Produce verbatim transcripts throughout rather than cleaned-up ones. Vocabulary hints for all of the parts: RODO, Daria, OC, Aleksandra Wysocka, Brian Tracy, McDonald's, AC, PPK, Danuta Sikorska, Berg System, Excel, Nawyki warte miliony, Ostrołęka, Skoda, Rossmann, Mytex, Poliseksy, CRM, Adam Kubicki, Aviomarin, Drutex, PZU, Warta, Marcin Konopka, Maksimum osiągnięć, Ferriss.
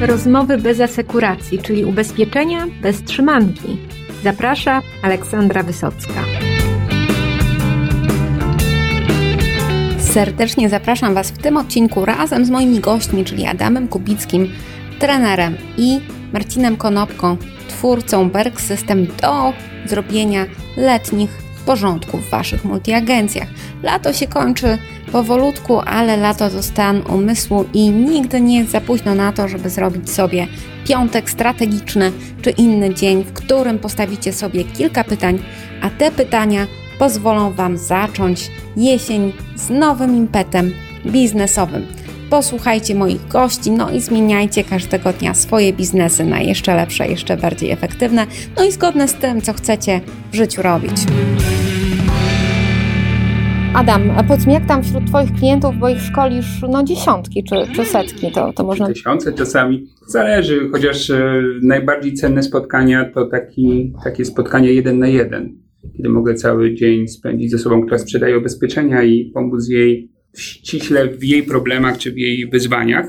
Rozmowy bez asekuracji, czyli ubezpieczenia bez trzymanki. Zaprasza Aleksandra Wysocka. Serdecznie zapraszam Was w tym odcinku razem z moimi gośćmi, czyli Adamem Kubickim, trenerem, i Marcinem Konopką, twórcą Berg System, do zrobienia letnich porządków w Waszych multiagencjach. Lato się kończy powolutku, ale lato to stan umysłu i nigdy nie jest za późno na to, żeby zrobić sobie piątek strategiczny czy inny dzień, w którym postawicie sobie kilka pytań, a te pytania pozwolą Wam zacząć jesień z nowym impetem biznesowym. Posłuchajcie moich gości, no i zmieniajcie każdego dnia swoje biznesy na jeszcze lepsze, jeszcze bardziej efektywne, no i zgodne z tym, co chcecie w życiu robić. Adam, a powiedz mi, jak tam wśród Twoich klientów, bo ich szkolisz no dziesiątki czy, czy setki, to, to można... Tysiące czasami, zależy, chociaż e, najbardziej cenne spotkania to taki, takie spotkanie jeden na jeden, kiedy mogę cały dzień spędzić ze osobą, która sprzedaje ubezpieczenia i pomóc jej ściśle w jej problemach czy w jej wyzwaniach.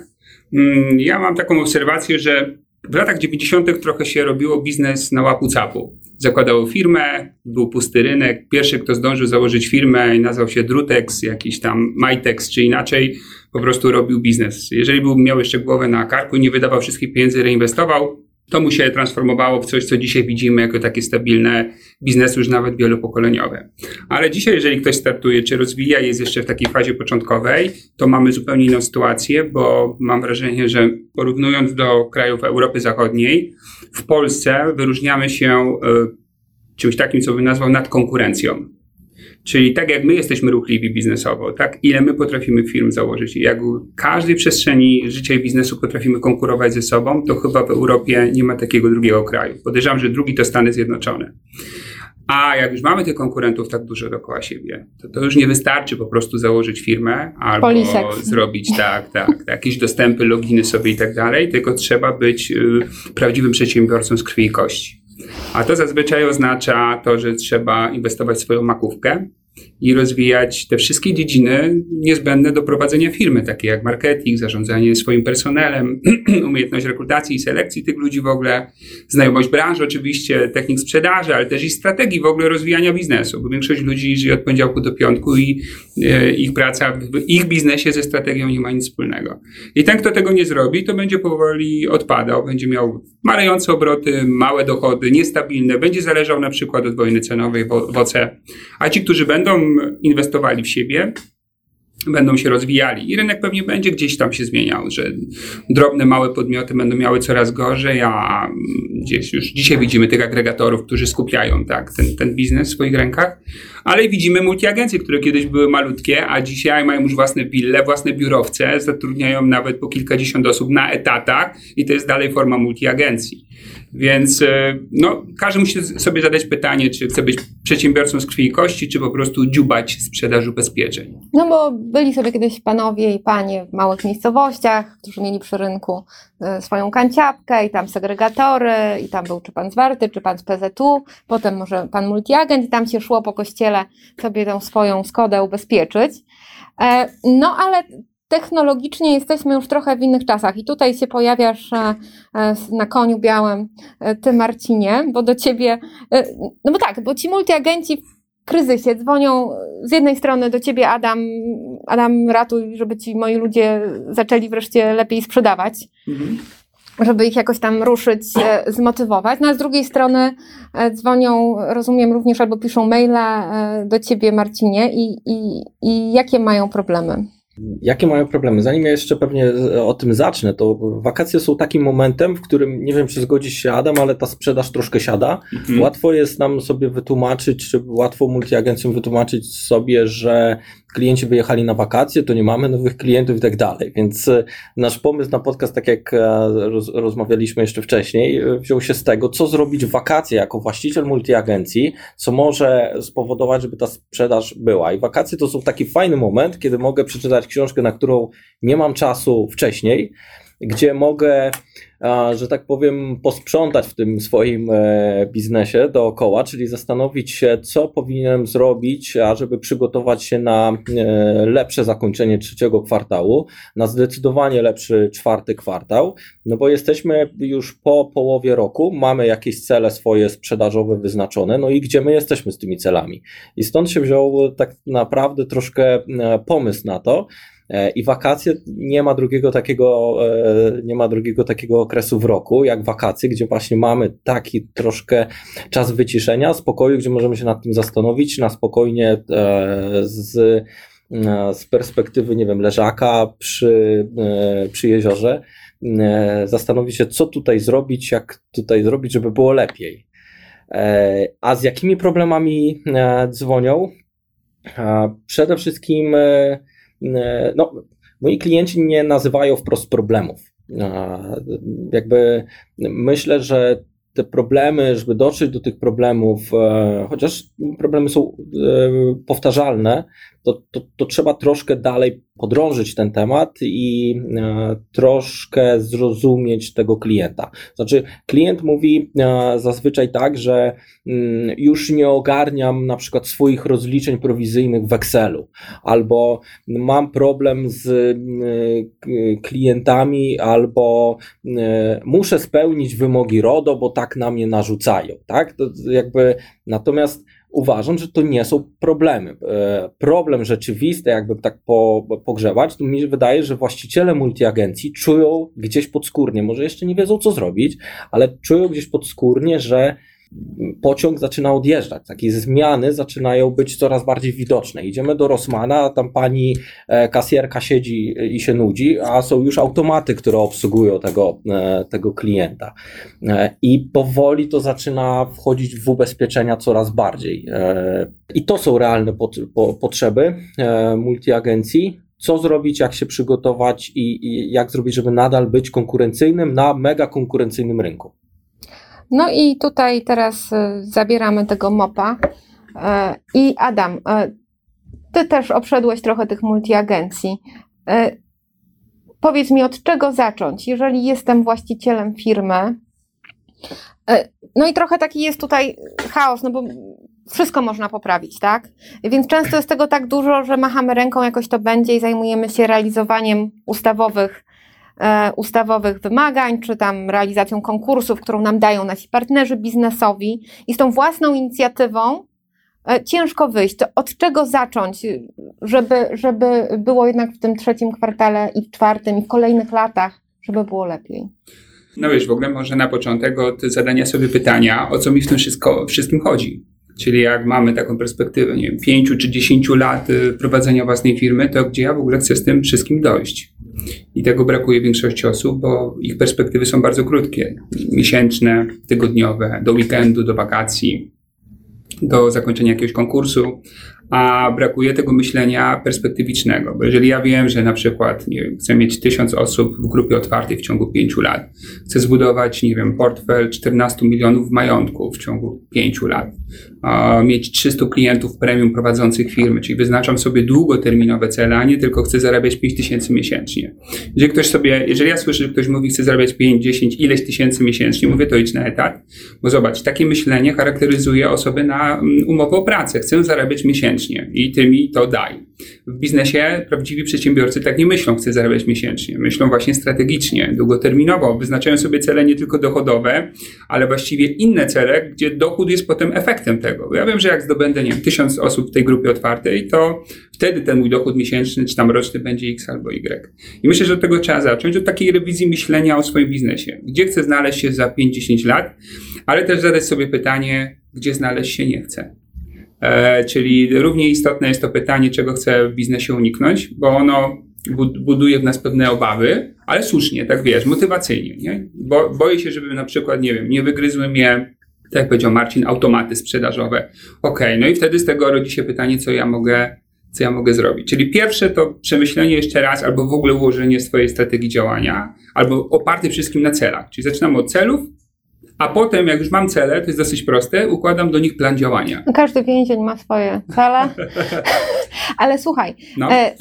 Ja mam taką obserwację, że w latach dziewięćdziesiątych trochę się robiło biznes na łapu-capu. Zakładało firmę, był pusty rynek. Pierwszy, kto zdążył założyć firmę i nazwał się Drutex, jakiś tam Mytex czy inaczej, po prostu robił biznes. Jeżeli był, miał jeszcze głowę na karku i nie wydawał wszystkich pieniędzy, reinwestował, to mu się transformowało w coś, co dzisiaj widzimy jako takie stabilne biznesy, już nawet wielopokoleniowe. Ale dzisiaj, jeżeli ktoś startuje czy rozwija, jest jeszcze w takiej fazie początkowej, to mamy zupełnie inną sytuację, bo mam wrażenie, że porównując do krajów Europy Zachodniej, w Polsce wyróżniamy się y, czymś takim, co bym nazwał nadkonkurencją. Czyli tak jak my jesteśmy ruchliwi biznesowo, tak ile my potrafimy firm założyć, jak w każdej przestrzeni życia i biznesu potrafimy konkurować ze sobą, to chyba w Europie nie ma takiego drugiego kraju. Podejrzewam, że drugi to Stany Zjednoczone. A jak już mamy tych konkurentów tak dużo dookoła siebie, to, to już nie wystarczy po prostu założyć firmę albo Poliseksy. zrobić tak, tak, jakieś dostępy, loginy sobie i tak dalej, tylko trzeba być y, prawdziwym przedsiębiorcą z krwi i kości. A to zazwyczaj oznacza to, że trzeba inwestować w swoją makówkę i rozwijać te wszystkie dziedziny niezbędne do prowadzenia firmy, takie jak marketing, zarządzanie swoim personelem, umiejętność rekrutacji i selekcji tych ludzi w ogóle, znajomość branży oczywiście, technik sprzedaży, ale też i strategii w ogóle rozwijania biznesu, bo większość ludzi żyje od poniedziałku do piątku i e, ich praca w ich biznesie ze strategią nie ma nic wspólnego. I ten, kto tego nie zrobi, to będzie powoli odpadał, będzie miał malejące obroty, małe dochody, niestabilne, będzie zależał na przykład od wojny cenowej w owoce, a ci, którzy będą Będą inwestowali w siebie, będą się rozwijali i rynek pewnie będzie gdzieś tam się zmieniał, że drobne, małe podmioty będą miały coraz gorzej, a gdzieś już dzisiaj widzimy tych agregatorów, którzy skupiają tak, ten, ten biznes w swoich rękach, ale widzimy multiagencje, które kiedyś były malutkie, a dzisiaj mają już własne wille, własne biurowce, zatrudniają nawet po kilkadziesiąt osób na etatach i to jest dalej forma multiagencji. Więc no, każdy musi sobie zadać pytanie, czy chce być przedsiębiorcą z krwi i kości, czy po prostu dziubać sprzedaż ubezpieczeń. No bo byli sobie kiedyś panowie i panie w małych miejscowościach, którzy mieli przy rynku swoją kanciapkę i tam segregatory i tam był czy pan z Warty, czy pan z P Z U, potem może pan multiagent i tam się szło po kościele sobie tą swoją Skodę ubezpieczyć. No ale... technologicznie jesteśmy już trochę w innych czasach i tutaj się pojawiasz na koniu białym, ty Marcinie, bo do ciebie, no bo tak, bo ci multiagenci w kryzysie dzwonią z jednej strony do ciebie, Adam, Adam ratuj, żeby ci moi ludzie zaczęli wreszcie lepiej sprzedawać, mhm. żeby ich jakoś tam ruszyć, zmotywować, no a z drugiej strony dzwonią, rozumiem również, albo piszą maila do ciebie, Marcinie, i, i, i jakie mają problemy? Jakie mają problemy? Zanim ja jeszcze pewnie o tym zacznę, to wakacje są takim momentem, w którym, nie wiem czy zgodzisz się Adam, ale ta sprzedaż troszkę siada. Mhm. Łatwo jest nam sobie wytłumaczyć, czy łatwo multiagencjom wytłumaczyć sobie, że klienci wyjechali na wakacje, to nie mamy nowych klientów i tak dalej. Więc nasz pomysł na podcast, tak jak roz, rozmawialiśmy jeszcze wcześniej, wziął się z tego, co zrobić w wakacje jako właściciel multiagencji, co może spowodować, żeby ta sprzedaż była. I wakacje to są taki fajny moment, kiedy mogę przeczytać książkę, na którą nie mam czasu wcześniej, gdzie mogę że tak powiem, posprzątać w tym swoim biznesie dookoła, czyli zastanowić się, co powinienem zrobić, ażeby przygotować się na lepsze zakończenie trzeciego kwartału, na zdecydowanie lepszy czwarty kwartał, no bo jesteśmy już po połowie roku, mamy jakieś cele swoje sprzedażowe wyznaczone, no i gdzie my jesteśmy z tymi celami. I stąd się wziął tak naprawdę troszkę pomysł na to, i wakacje, nie ma drugiego takiego, nie ma drugiego takiego okresu w roku, jak wakacje, gdzie właśnie mamy taki troszkę czas wyciszenia, spokoju, gdzie możemy się nad tym zastanowić, na spokojnie z, z perspektywy, nie wiem, leżaka przy, przy jeziorze, zastanowić się, co tutaj zrobić, jak tutaj zrobić, żeby było lepiej. A z jakimi problemami dzwonią? Przede wszystkim No, moi klienci nie nazywają wprost problemów. Jakby myślę, że te problemy, żeby dotrzeć do tych problemów, chociaż problemy są powtarzalne, to, to, to trzeba troszkę dalej podrążyć ten temat i troszkę zrozumieć tego klienta. Znaczy, klient mówi zazwyczaj tak, że już nie ogarniam na przykład swoich rozliczeń prowizyjnych w Excelu, albo mam problem z klientami, albo muszę spełnić wymogi RODO, bo tak na mnie narzucają, tak? To jakby, natomiast uważam, że to nie są problemy. Problem rzeczywisty, jakby tak po, pogrzebać, to mi się wydaje, że właściciele multiagencji czują gdzieś podskórnie, może jeszcze nie wiedzą, co zrobić, ale czują gdzieś podskórnie, że pociąg zaczyna odjeżdżać, takie zmiany zaczynają być coraz bardziej widoczne. Idziemy do Rossmana, a tam pani kasjerka siedzi i się nudzi, a są już automaty, które obsługują tego, tego klienta. I powoli to zaczyna wchodzić w ubezpieczenia coraz bardziej. I to są realne pot, po, potrzeby multiagencji. Co zrobić, jak się przygotować i, i jak zrobić, żeby nadal być konkurencyjnym na mega konkurencyjnym rynku. No i tutaj teraz zabieramy tego mopa i Adam, ty też obszedłeś trochę tych multiagencji. Powiedz mi, od czego zacząć, jeżeli jestem właścicielem firmy? No i trochę taki jest tutaj chaos, no bo wszystko można poprawić, tak? Więc często jest tego tak dużo, że machamy ręką, jakoś to będzie i zajmujemy się realizowaniem ustawowych ustawowych wymagań, czy tam realizacją konkursów, którą nam dają nasi partnerzy biznesowi i z tą własną inicjatywą ciężko wyjść. To od czego zacząć, żeby, żeby było jednak w tym trzecim kwartale i w czwartym i w kolejnych latach, żeby było lepiej? No wiesz, w ogóle może na początek od zadania sobie pytania, o co mi w tym wszystko, wszystkim chodzi. Czyli jak mamy taką perspektywę, nie wiem, pięciu czy dziesięciu lat prowadzenia własnej firmy, to gdzie ja w ogóle chcę z tym wszystkim dojść? I tego brakuje większości osób, bo ich perspektywy są bardzo krótkie. Miesięczne, tygodniowe, do weekendu, do wakacji, do zakończenia jakiegoś konkursu, a brakuje tego myślenia perspektywicznego. Bo jeżeli ja wiem, że na przykład nie wiem, chcę mieć tysiąc osób w grupie otwartej w ciągu pięciu lat, chcę zbudować, nie wiem, portfel czternaście milionów majątku w ciągu pięciu lat, a, mieć trzystu klientów premium prowadzących firmy, czyli wyznaczam sobie długoterminowe cele, a nie tylko chcę zarabiać pięć tysięcy miesięcznie. Jeżeli ktoś sobie, jeżeli ja słyszę, że ktoś mówi, chce zarabiać pięć, dziesięć, ileś tysięcy miesięcznie, mówię, to idź na etat, bo zobacz, takie myślenie charakteryzuje osoby na umowę o pracę, chcę zarabiać miesięcznie. I ty mi to daj. W biznesie prawdziwi przedsiębiorcy tak nie myślą, chcę zarabiać miesięcznie. Myślą właśnie strategicznie, długoterminowo. Wyznaczają sobie cele nie tylko dochodowe, ale właściwie inne cele, gdzie dochód jest potem efektem tego. Ja wiem, że jak zdobędę, nie wiem, tysiąc osób w tej grupie otwartej, to wtedy ten mój dochód miesięczny czy tam roczny będzie X albo Y. I myślę, że od tego trzeba zacząć, od takiej rewizji myślenia o swoim biznesie. Gdzie chcę znaleźć się za pięć do dziesięciu lat, ale też zadać sobie pytanie, gdzie znaleźć się nie chcę. E, czyli równie istotne jest to pytanie, czego chcę w biznesie uniknąć, bo ono bud- buduje w nas pewne obawy, ale słusznie, tak wiesz, motywacyjnie, nie? Bo boję się, żeby na przykład, nie wiem, nie wygryzły mnie, tak jak powiedział Marcin, automaty sprzedażowe. Okej, okay, no i wtedy z tego rodzi się pytanie, co ja mogę, co ja mogę zrobić. Czyli pierwsze to przemyślenie jeszcze raz, albo w ogóle ułożenie swojej strategii działania, albo oparte wszystkim na celach. Czyli zaczynam od celów, a potem, jak już mam cele, to jest dosyć proste, układam do nich plan działania. Każdy więzień ma swoje cele, ale słuchaj, no. e,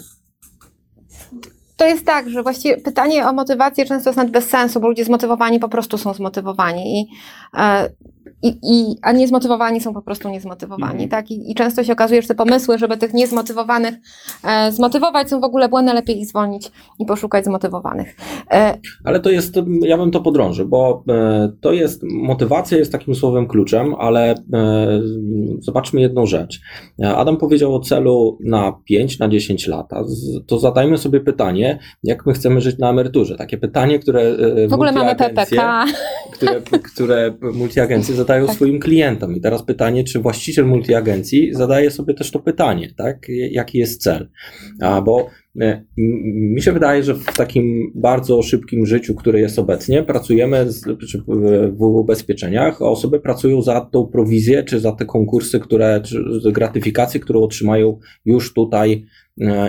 To jest tak, że właściwie pytanie o motywację często jest nawet bez sensu, bo ludzie zmotywowani po prostu są zmotywowani i, i, i a niezmotywowani są po prostu niezmotywowani, mhm. tak? I, I często się okazuje, że te pomysły, żeby tych niezmotywowanych e, zmotywować, są w ogóle błędne, lepiej ich zwolnić i poszukać zmotywowanych. E, ale to jest, ja bym to podrążył, bo e, to jest, motywacja jest takim słowem kluczem, ale e, zobaczmy jedną rzecz. Adam powiedział o celu na pięć, na dziesięć lat, to zadajmy sobie pytanie, jak my chcemy żyć na emeryturze. Takie pytanie, które w ogóle mamy P P K, które, które multiagencje zadają tak. swoim klientom. I teraz pytanie, czy właściciel multiagencji zadaje sobie też to pytanie, tak? Jaki jest cel? A, bo mi się wydaje, że w takim bardzo szybkim życiu, które jest obecnie, pracujemy z, w ubezpieczeniach, a osoby pracują za tą prowizję, czy za te konkursy, które, czy gratyfikacje, które otrzymają już tutaj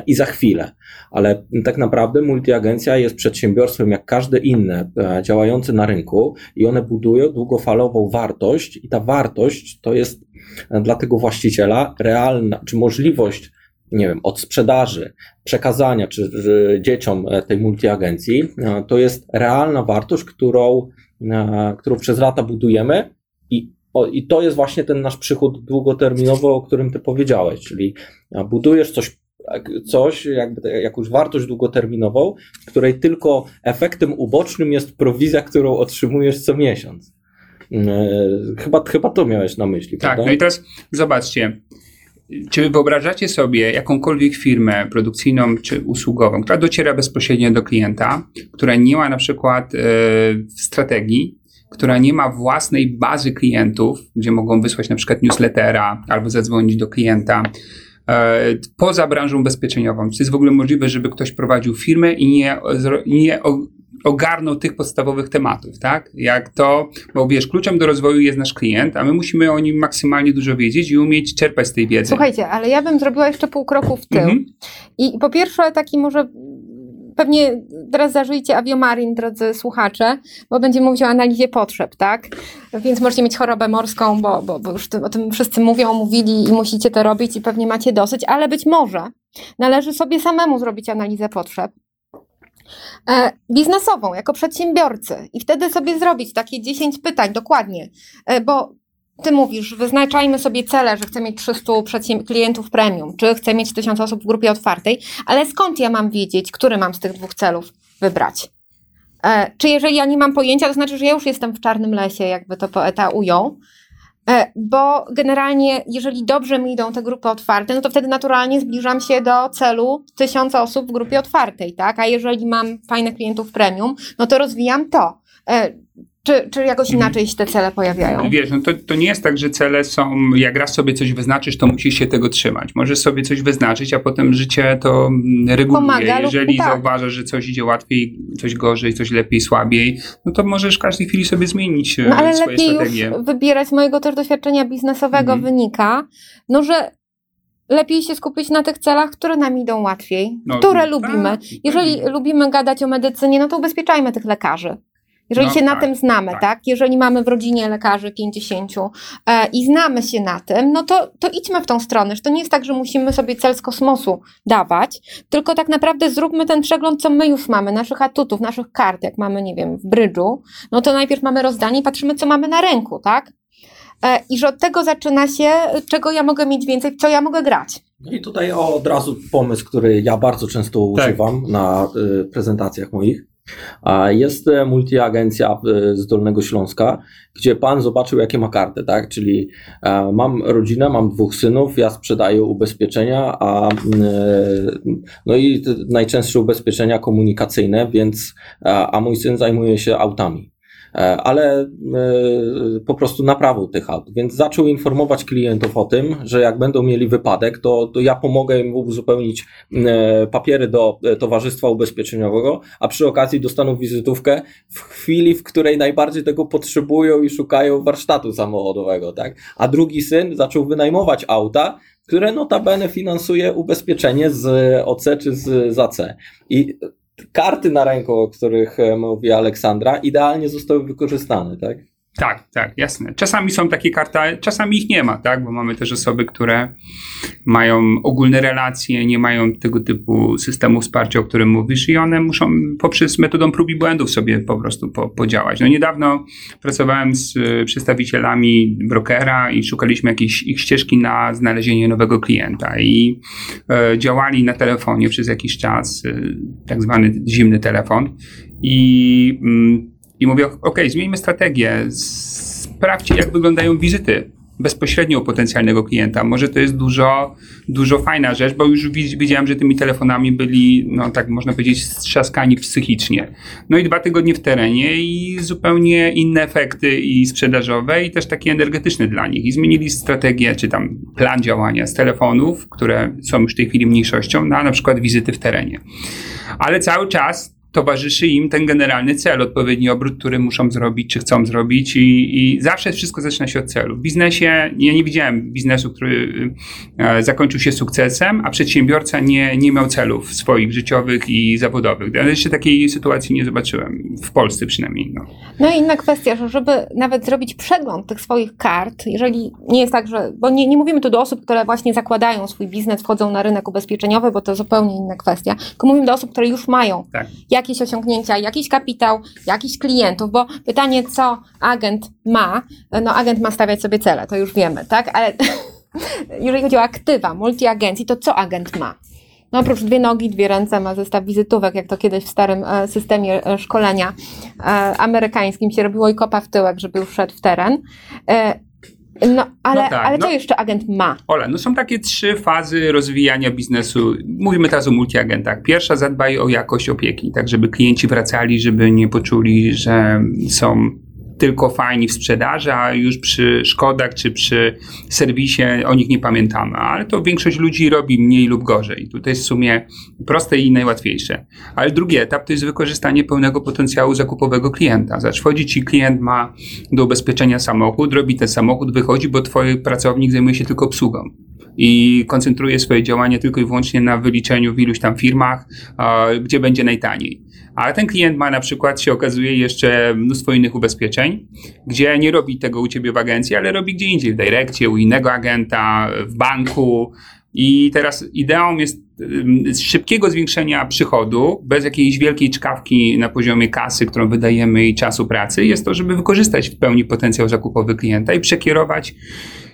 i za chwilę. Ale tak naprawdę multiagencja jest przedsiębiorstwem jak każde inne działające na rynku i one budują długofalową wartość i ta wartość to jest dla tego właściciela realna, czy możliwość, nie wiem, od sprzedaży, przekazania czy, czy dzieciom tej multiagencji, to jest realna wartość, którą, którą przez lata budujemy i, i to jest właśnie ten nasz przychód długoterminowy, o którym ty powiedziałeś, czyli budujesz coś coś, jakby, jakąś wartość długoterminową, której tylko efektem ubocznym jest prowizja, którą otrzymujesz co miesiąc. Chyba, chyba to miałeś na myśli. Tak, prawda? No i teraz zobaczcie, czy wy wyobrażacie sobie jakąkolwiek firmę produkcyjną czy usługową, która dociera bezpośrednio do klienta, która nie ma na przykład yy, strategii, która nie ma własnej bazy klientów, gdzie mogą wysłać na przykład newslettera albo zadzwonić do klienta, poza branżą ubezpieczeniową. Czy jest w ogóle możliwe, żeby ktoś prowadził firmę i nie, nie ogarnął tych podstawowych tematów, tak? Jak to, bo wiesz, kluczem do rozwoju jest nasz klient, a my musimy o nim maksymalnie dużo wiedzieć i umieć czerpać z tej wiedzy. Słuchajcie, ale ja bym zrobiła jeszcze pół kroku w tył. Mhm. I po pierwsze taki może... Pewnie teraz zażyjcie aviomarin, drodzy słuchacze, bo będziemy mówić o analizie potrzeb, tak? Więc możecie mieć chorobę morską, bo, bo, bo już o tym wszyscy mówią, mówili i musicie to robić i pewnie macie dosyć, ale być może należy sobie samemu zrobić analizę potrzeb e, biznesową, jako przedsiębiorcy i wtedy sobie zrobić takie dziesięć pytań dokładnie, e, bo ty mówisz, wyznaczajmy sobie cele, że chcę mieć trzystu klientów premium, czy chcę mieć tysiąc osób w grupie otwartej, ale skąd ja mam wiedzieć, który mam z tych dwóch celów wybrać? E, czy jeżeli ja nie mam pojęcia, to znaczy, że ja już jestem w czarnym lesie, jakby to poeta ujął, e, bo generalnie, jeżeli dobrze mi idą te grupy otwarte, no to wtedy naturalnie zbliżam się do celu tysiąc osób w grupie otwartej, tak? A jeżeli mam fajnych klientów premium, no to rozwijam to. E, Czy, czy jakoś inaczej się te cele pojawiają? Wiesz, no to, to nie jest tak, że cele są, jak raz sobie coś wyznaczysz, to musisz się tego trzymać. Możesz sobie coś wyznaczyć, a potem życie to reguluje. Pomaga, jeżeli tak. zauważasz, że coś idzie łatwiej, coś gorzej, coś lepiej, słabiej, no to możesz w każdej chwili sobie zmienić no, ale swoje strategie. Ale lepiej już wybierać, z mojego też doświadczenia biznesowego mhm. wynika, no że lepiej się skupić na tych celach, które nam idą łatwiej, no, które no, lubimy. Tak, Jeżeli tak. lubimy gadać o medycynie, no to ubezpieczajmy tych lekarzy. Jeżeli no, się tak, na tym znamy, tak. tak? Jeżeli mamy w rodzinie lekarzy pięćdziesięciu e, i znamy się na tym, no to, to idźmy w tą stronę. Że to nie jest tak, że musimy sobie cel z kosmosu dawać, tylko tak naprawdę zróbmy ten przegląd, co my już mamy, naszych atutów, naszych kart, jak mamy, nie wiem, w brydżu, no to najpierw mamy rozdanie i patrzymy, co mamy na rynku, tak? E, I że od tego zaczyna się, czego ja mogę mieć więcej, w co ja mogę grać. No i tutaj od razu pomysł, który ja bardzo często tak. używam na y, prezentacjach moich. Jest multiagencja z Dolnego Śląska, gdzie pan zobaczył, jakie ma karty, tak? Czyli mam rodzinę, mam dwóch synów, ja sprzedaję ubezpieczenia, a no i najczęstsze ubezpieczenia komunikacyjne, więc a mój syn zajmuje się autami. Ale po prostu naprawą tych aut, więc zaczął informować klientów o tym, że jak będą mieli wypadek, to, to ja pomogę im uzupełnić papiery do towarzystwa ubezpieczeniowego, a przy okazji dostaną wizytówkę w chwili, w której najbardziej tego potrzebują i szukają warsztatu samochodowego, tak? A drugi syn zaczął wynajmować auta, które notabene finansuje ubezpieczenie z O C czy z A C. I karty na ręku, o których mówi Aleksandra, idealnie zostały wykorzystane, tak? Tak, tak, jasne. Czasami są takie karty, czasami ich nie ma, tak? Bo mamy też osoby, które mają ogólne relacje, nie mają tego typu systemu wsparcia, o którym mówisz, i one muszą poprzez metodą prób i błędów sobie po prostu po, podziałać. No niedawno pracowałem z przedstawicielami brokera i szukaliśmy jakiejś ich ścieżki na znalezienie nowego klienta i e, działali na telefonie przez jakiś czas, e, tak zwany zimny telefon i mm, I mówię, ok, zmieńmy strategię, sprawdźcie, jak wyglądają wizyty bezpośrednio u potencjalnego klienta. Może to jest dużo, dużo fajna rzecz, bo już widziałem, że tymi telefonami byli, no tak można powiedzieć, strzaskani psychicznie. No i dwa tygodnie w terenie i zupełnie inne efekty i sprzedażowe, i też takie energetyczne dla nich. I zmienili strategię, czy tam plan działania z telefonów, które są już w tej chwili mniejszością, na na przykład wizyty w terenie. Ale cały czas towarzyszy im ten generalny cel, odpowiedni obrót, który muszą zrobić, czy chcą zrobić, i, i zawsze wszystko zaczyna się od celu. W biznesie, ja nie widziałem biznesu, który e, zakończył się sukcesem, a przedsiębiorca nie, nie miał celów swoich życiowych i zawodowych. Ja jeszcze takiej sytuacji nie zobaczyłem, w Polsce przynajmniej. No, no i inna kwestia, że żeby nawet zrobić przegląd tych swoich kart, jeżeli nie jest tak, że, bo nie, nie mówimy tu do osób, które właśnie zakładają swój biznes, wchodzą na rynek ubezpieczeniowy, bo to zupełnie inna kwestia, tylko mówimy do osób, które już mają. Tak. Jak jakieś osiągnięcia, jakiś kapitał, jakichś klientów, bo pytanie, co agent ma, no agent ma stawiać sobie cele, to już wiemy, tak? Ale jeżeli chodzi o aktywa multiagencji, to co agent ma? No oprócz dwie nogi, dwie ręce, ma zestaw wizytówek, jak to kiedyś w starym systemie szkolenia amerykańskim się robiło, i kopa w tyłek, żeby już wszedł w teren. No, ale, no tak, ale co no, jeszcze agent ma? Ola, no są takie trzy fazy rozwijania biznesu. Mówimy teraz o multiagentach. Pierwsza, zadbaj o jakość opieki, tak żeby klienci wracali, żeby nie poczuli, że są tylko fajni w sprzedaży, a już przy szkodach czy przy serwisie o nich nie pamiętamy. Ale to większość ludzi robi mniej lub gorzej. Tutaj jest w sumie proste i najłatwiejsze. Ale drugi etap to jest wykorzystanie pełnego potencjału zakupowego klienta. Znaczy wchodzi ci klient, ma do ubezpieczenia samochód, robi ten samochód, wychodzi, bo twój pracownik zajmuje się tylko obsługą i koncentruje swoje działania tylko i wyłącznie na wyliczeniu w iluś tam firmach, gdzie będzie najtaniej. Ale ten klient ma na przykład, się okazuje, jeszcze mnóstwo innych ubezpieczeń, gdzie nie robi tego u ciebie w agencji, ale robi gdzie indziej, w Direkcie, u innego agenta, w banku. I teraz ideą jest szybkiego zwiększenia przychodu, bez jakiejś wielkiej czkawki na poziomie kasy, którą wydajemy, i czasu pracy, jest to, żeby wykorzystać w pełni potencjał zakupowy klienta i przekierować,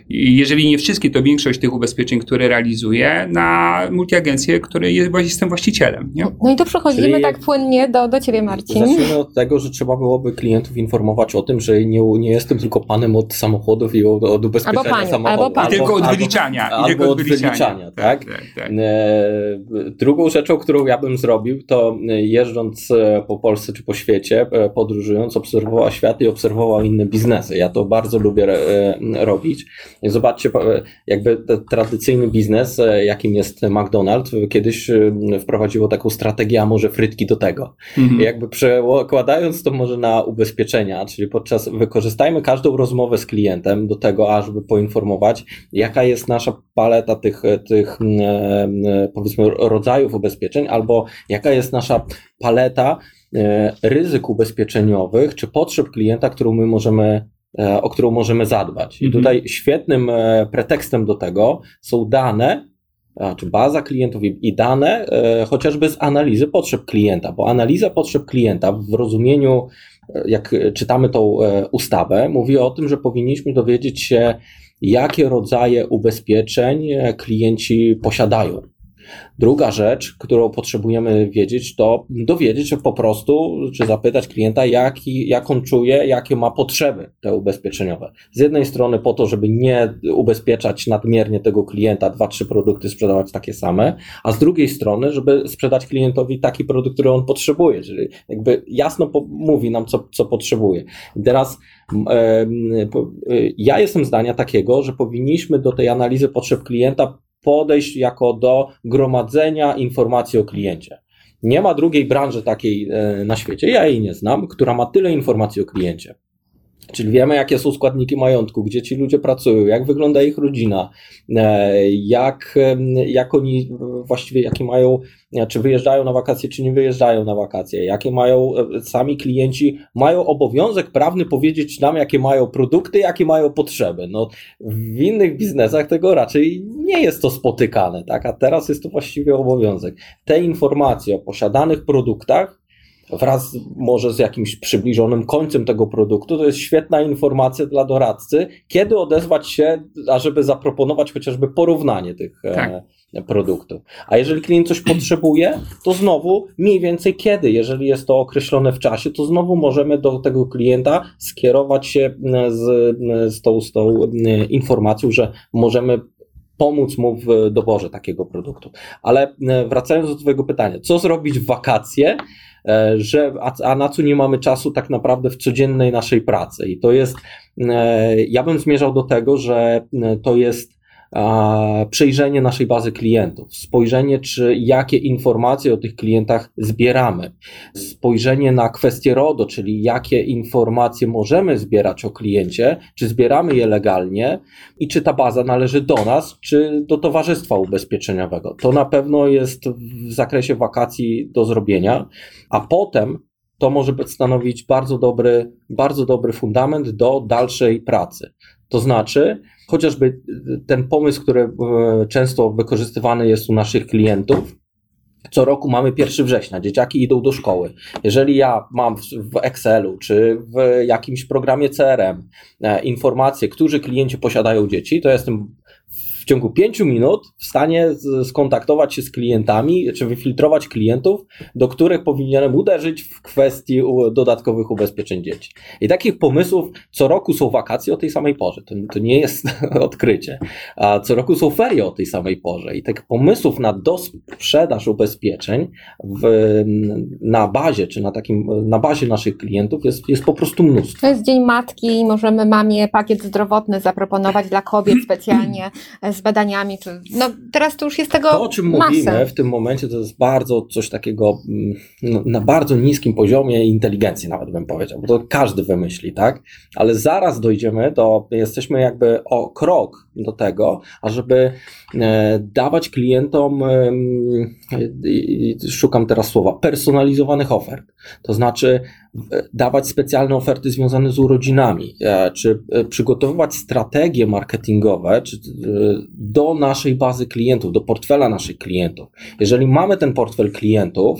jeżeli nie wszystkie, to większość tych ubezpieczeń, które realizuje, na multiagencję, który jest jestem właścicielem. Nie? No i tu przechodzimy Czyli tak płynnie do, do ciebie, Marcin. Zacznijmy od tego, że trzeba byłoby klientów informować o tym, że nie, nie jestem tylko panem od samochodów i od, od ubezpieczenia albo panią, samochodu. Albo pan. I tylko od wyliczania. Albo, albo od wyliczania, tak? tak, tak. Drugą rzeczą, którą ja bym zrobił, to jeżdżąc po Polsce czy po świecie, podróżując, obserwował świat i obserwował inne biznesy. Ja to bardzo lubię robić. Zobaczcie, jakby tradycyjny biznes, jakim jest McDonald's, kiedyś wprowadziło taką strategię, a może frytki do tego. Mhm. I jakby przekładając to może na ubezpieczenia, czyli podczas wykorzystajmy każdą rozmowę z klientem do tego, ażeby poinformować, jaka jest nasza paleta tych, tych powiedzmy rodzajów ubezpieczeń, albo jaka jest nasza paleta ryzyk ubezpieczeniowych, czy potrzeb klienta, którą my możemy o którą możemy zadbać. I tutaj świetnym pretekstem do tego są dane, czy baza klientów i dane chociażby z analizy potrzeb klienta, bo analiza potrzeb klienta w rozumieniu, jak czytamy tą ustawę, mówi o tym, że powinniśmy dowiedzieć się, jakie rodzaje ubezpieczeń klienci posiadają. Druga rzecz, którą potrzebujemy wiedzieć, to dowiedzieć się po prostu, czy zapytać klienta, jaki, jak on czuje, jakie ma potrzeby te ubezpieczeniowe. Z jednej strony po to, żeby nie ubezpieczać nadmiernie tego klienta, dwa, trzy produkty sprzedawać takie same, a z drugiej strony, żeby sprzedać klientowi taki produkt, który on potrzebuje, czyli jakby jasno mówi nam, co, co potrzebuje. Teraz ja jestem zdania takiego, że powinniśmy do tej analizy potrzeb klienta podejść jako do gromadzenia informacji o kliencie. Nie ma drugiej branży takiej na świecie, ja jej nie znam, która ma tyle informacji o kliencie. Czyli wiemy, jakie są składniki majątku, gdzie ci ludzie pracują, jak wygląda ich rodzina, jak, jak oni właściwie, jakie mają, czy wyjeżdżają na wakacje, czy nie wyjeżdżają na wakacje, jakie mają, sami klienci mają obowiązek prawny powiedzieć nam, jakie mają produkty, jakie mają potrzeby. No, w innych biznesach tego raczej nie jest to spotykane, tak? A teraz jest to właściwie obowiązek. Te informacje o posiadanych produktach wraz może z jakimś przybliżonym końcem tego produktu, to jest świetna informacja dla doradcy, kiedy odezwać się, ażeby zaproponować chociażby porównanie tych tak. produktów. A jeżeli klient coś potrzebuje, to znowu mniej więcej kiedy, jeżeli jest to określone w czasie, to znowu możemy do tego klienta skierować się z, z, tą, z tą informacją, że możemy pomóc mu w doborze takiego produktu. Ale wracając do twojego pytania, co zrobić w wakacje, że, a, a na co nie mamy czasu tak naprawdę w codziennej naszej pracy. I to jest, ja bym zmierzał do tego, że to jest a, przejrzenie naszej bazy klientów, spojrzenie, czy jakie informacje o tych klientach zbieramy, spojrzenie na kwestię RODO, czyli jakie informacje możemy zbierać o kliencie, czy zbieramy je legalnie i czy ta baza należy do nas, czy do towarzystwa ubezpieczeniowego. To na pewno jest w zakresie wakacji do zrobienia, a potem to może stanowić bardzo dobry, bardzo dobry fundament do dalszej pracy. To znaczy, chociażby ten pomysł, który często wykorzystywany jest u naszych klientów, co roku mamy pierwszego września, dzieciaki idą do szkoły. Jeżeli ja mam w Excelu czy w jakimś programie C R M informacje, którzy klienci posiadają dzieci, to ja jestem w ciągu pięciu minut w stanie skontaktować się z klientami, czy wyfiltrować klientów, do których powinienem uderzyć w kwestii dodatkowych ubezpieczeń dzieci. I takich pomysłów co roku są wakacje o tej samej porze. To, to nie jest odkrycie. A co roku są ferie o tej samej porze. I tych pomysłów na dosprzedaż ubezpieczeń w, na bazie, czy na takim, na bazie naszych klientów jest, jest po prostu mnóstwo. To jest Dzień Matki i możemy mamie pakiet zdrowotny zaproponować dla kobiet specjalnie z badaniami, czy no teraz to już jest tego masę. To, o czym masę. mówimy w tym momencie, to jest bardzo coś takiego no, na bardzo niskim poziomie inteligencji nawet bym powiedział, bo to każdy wymyśli, tak? Ale zaraz dojdziemy do, jesteśmy jakby o krok do tego, ażeby e, dawać klientom, e, e, szukam teraz słowa, personalizowanych ofert. To znaczy e, dawać specjalne oferty związane z urodzinami, e, czy e, przygotowywać strategie marketingowe, czy e, do naszej bazy klientów, do portfela naszych klientów. Jeżeli mamy ten portfel klientów,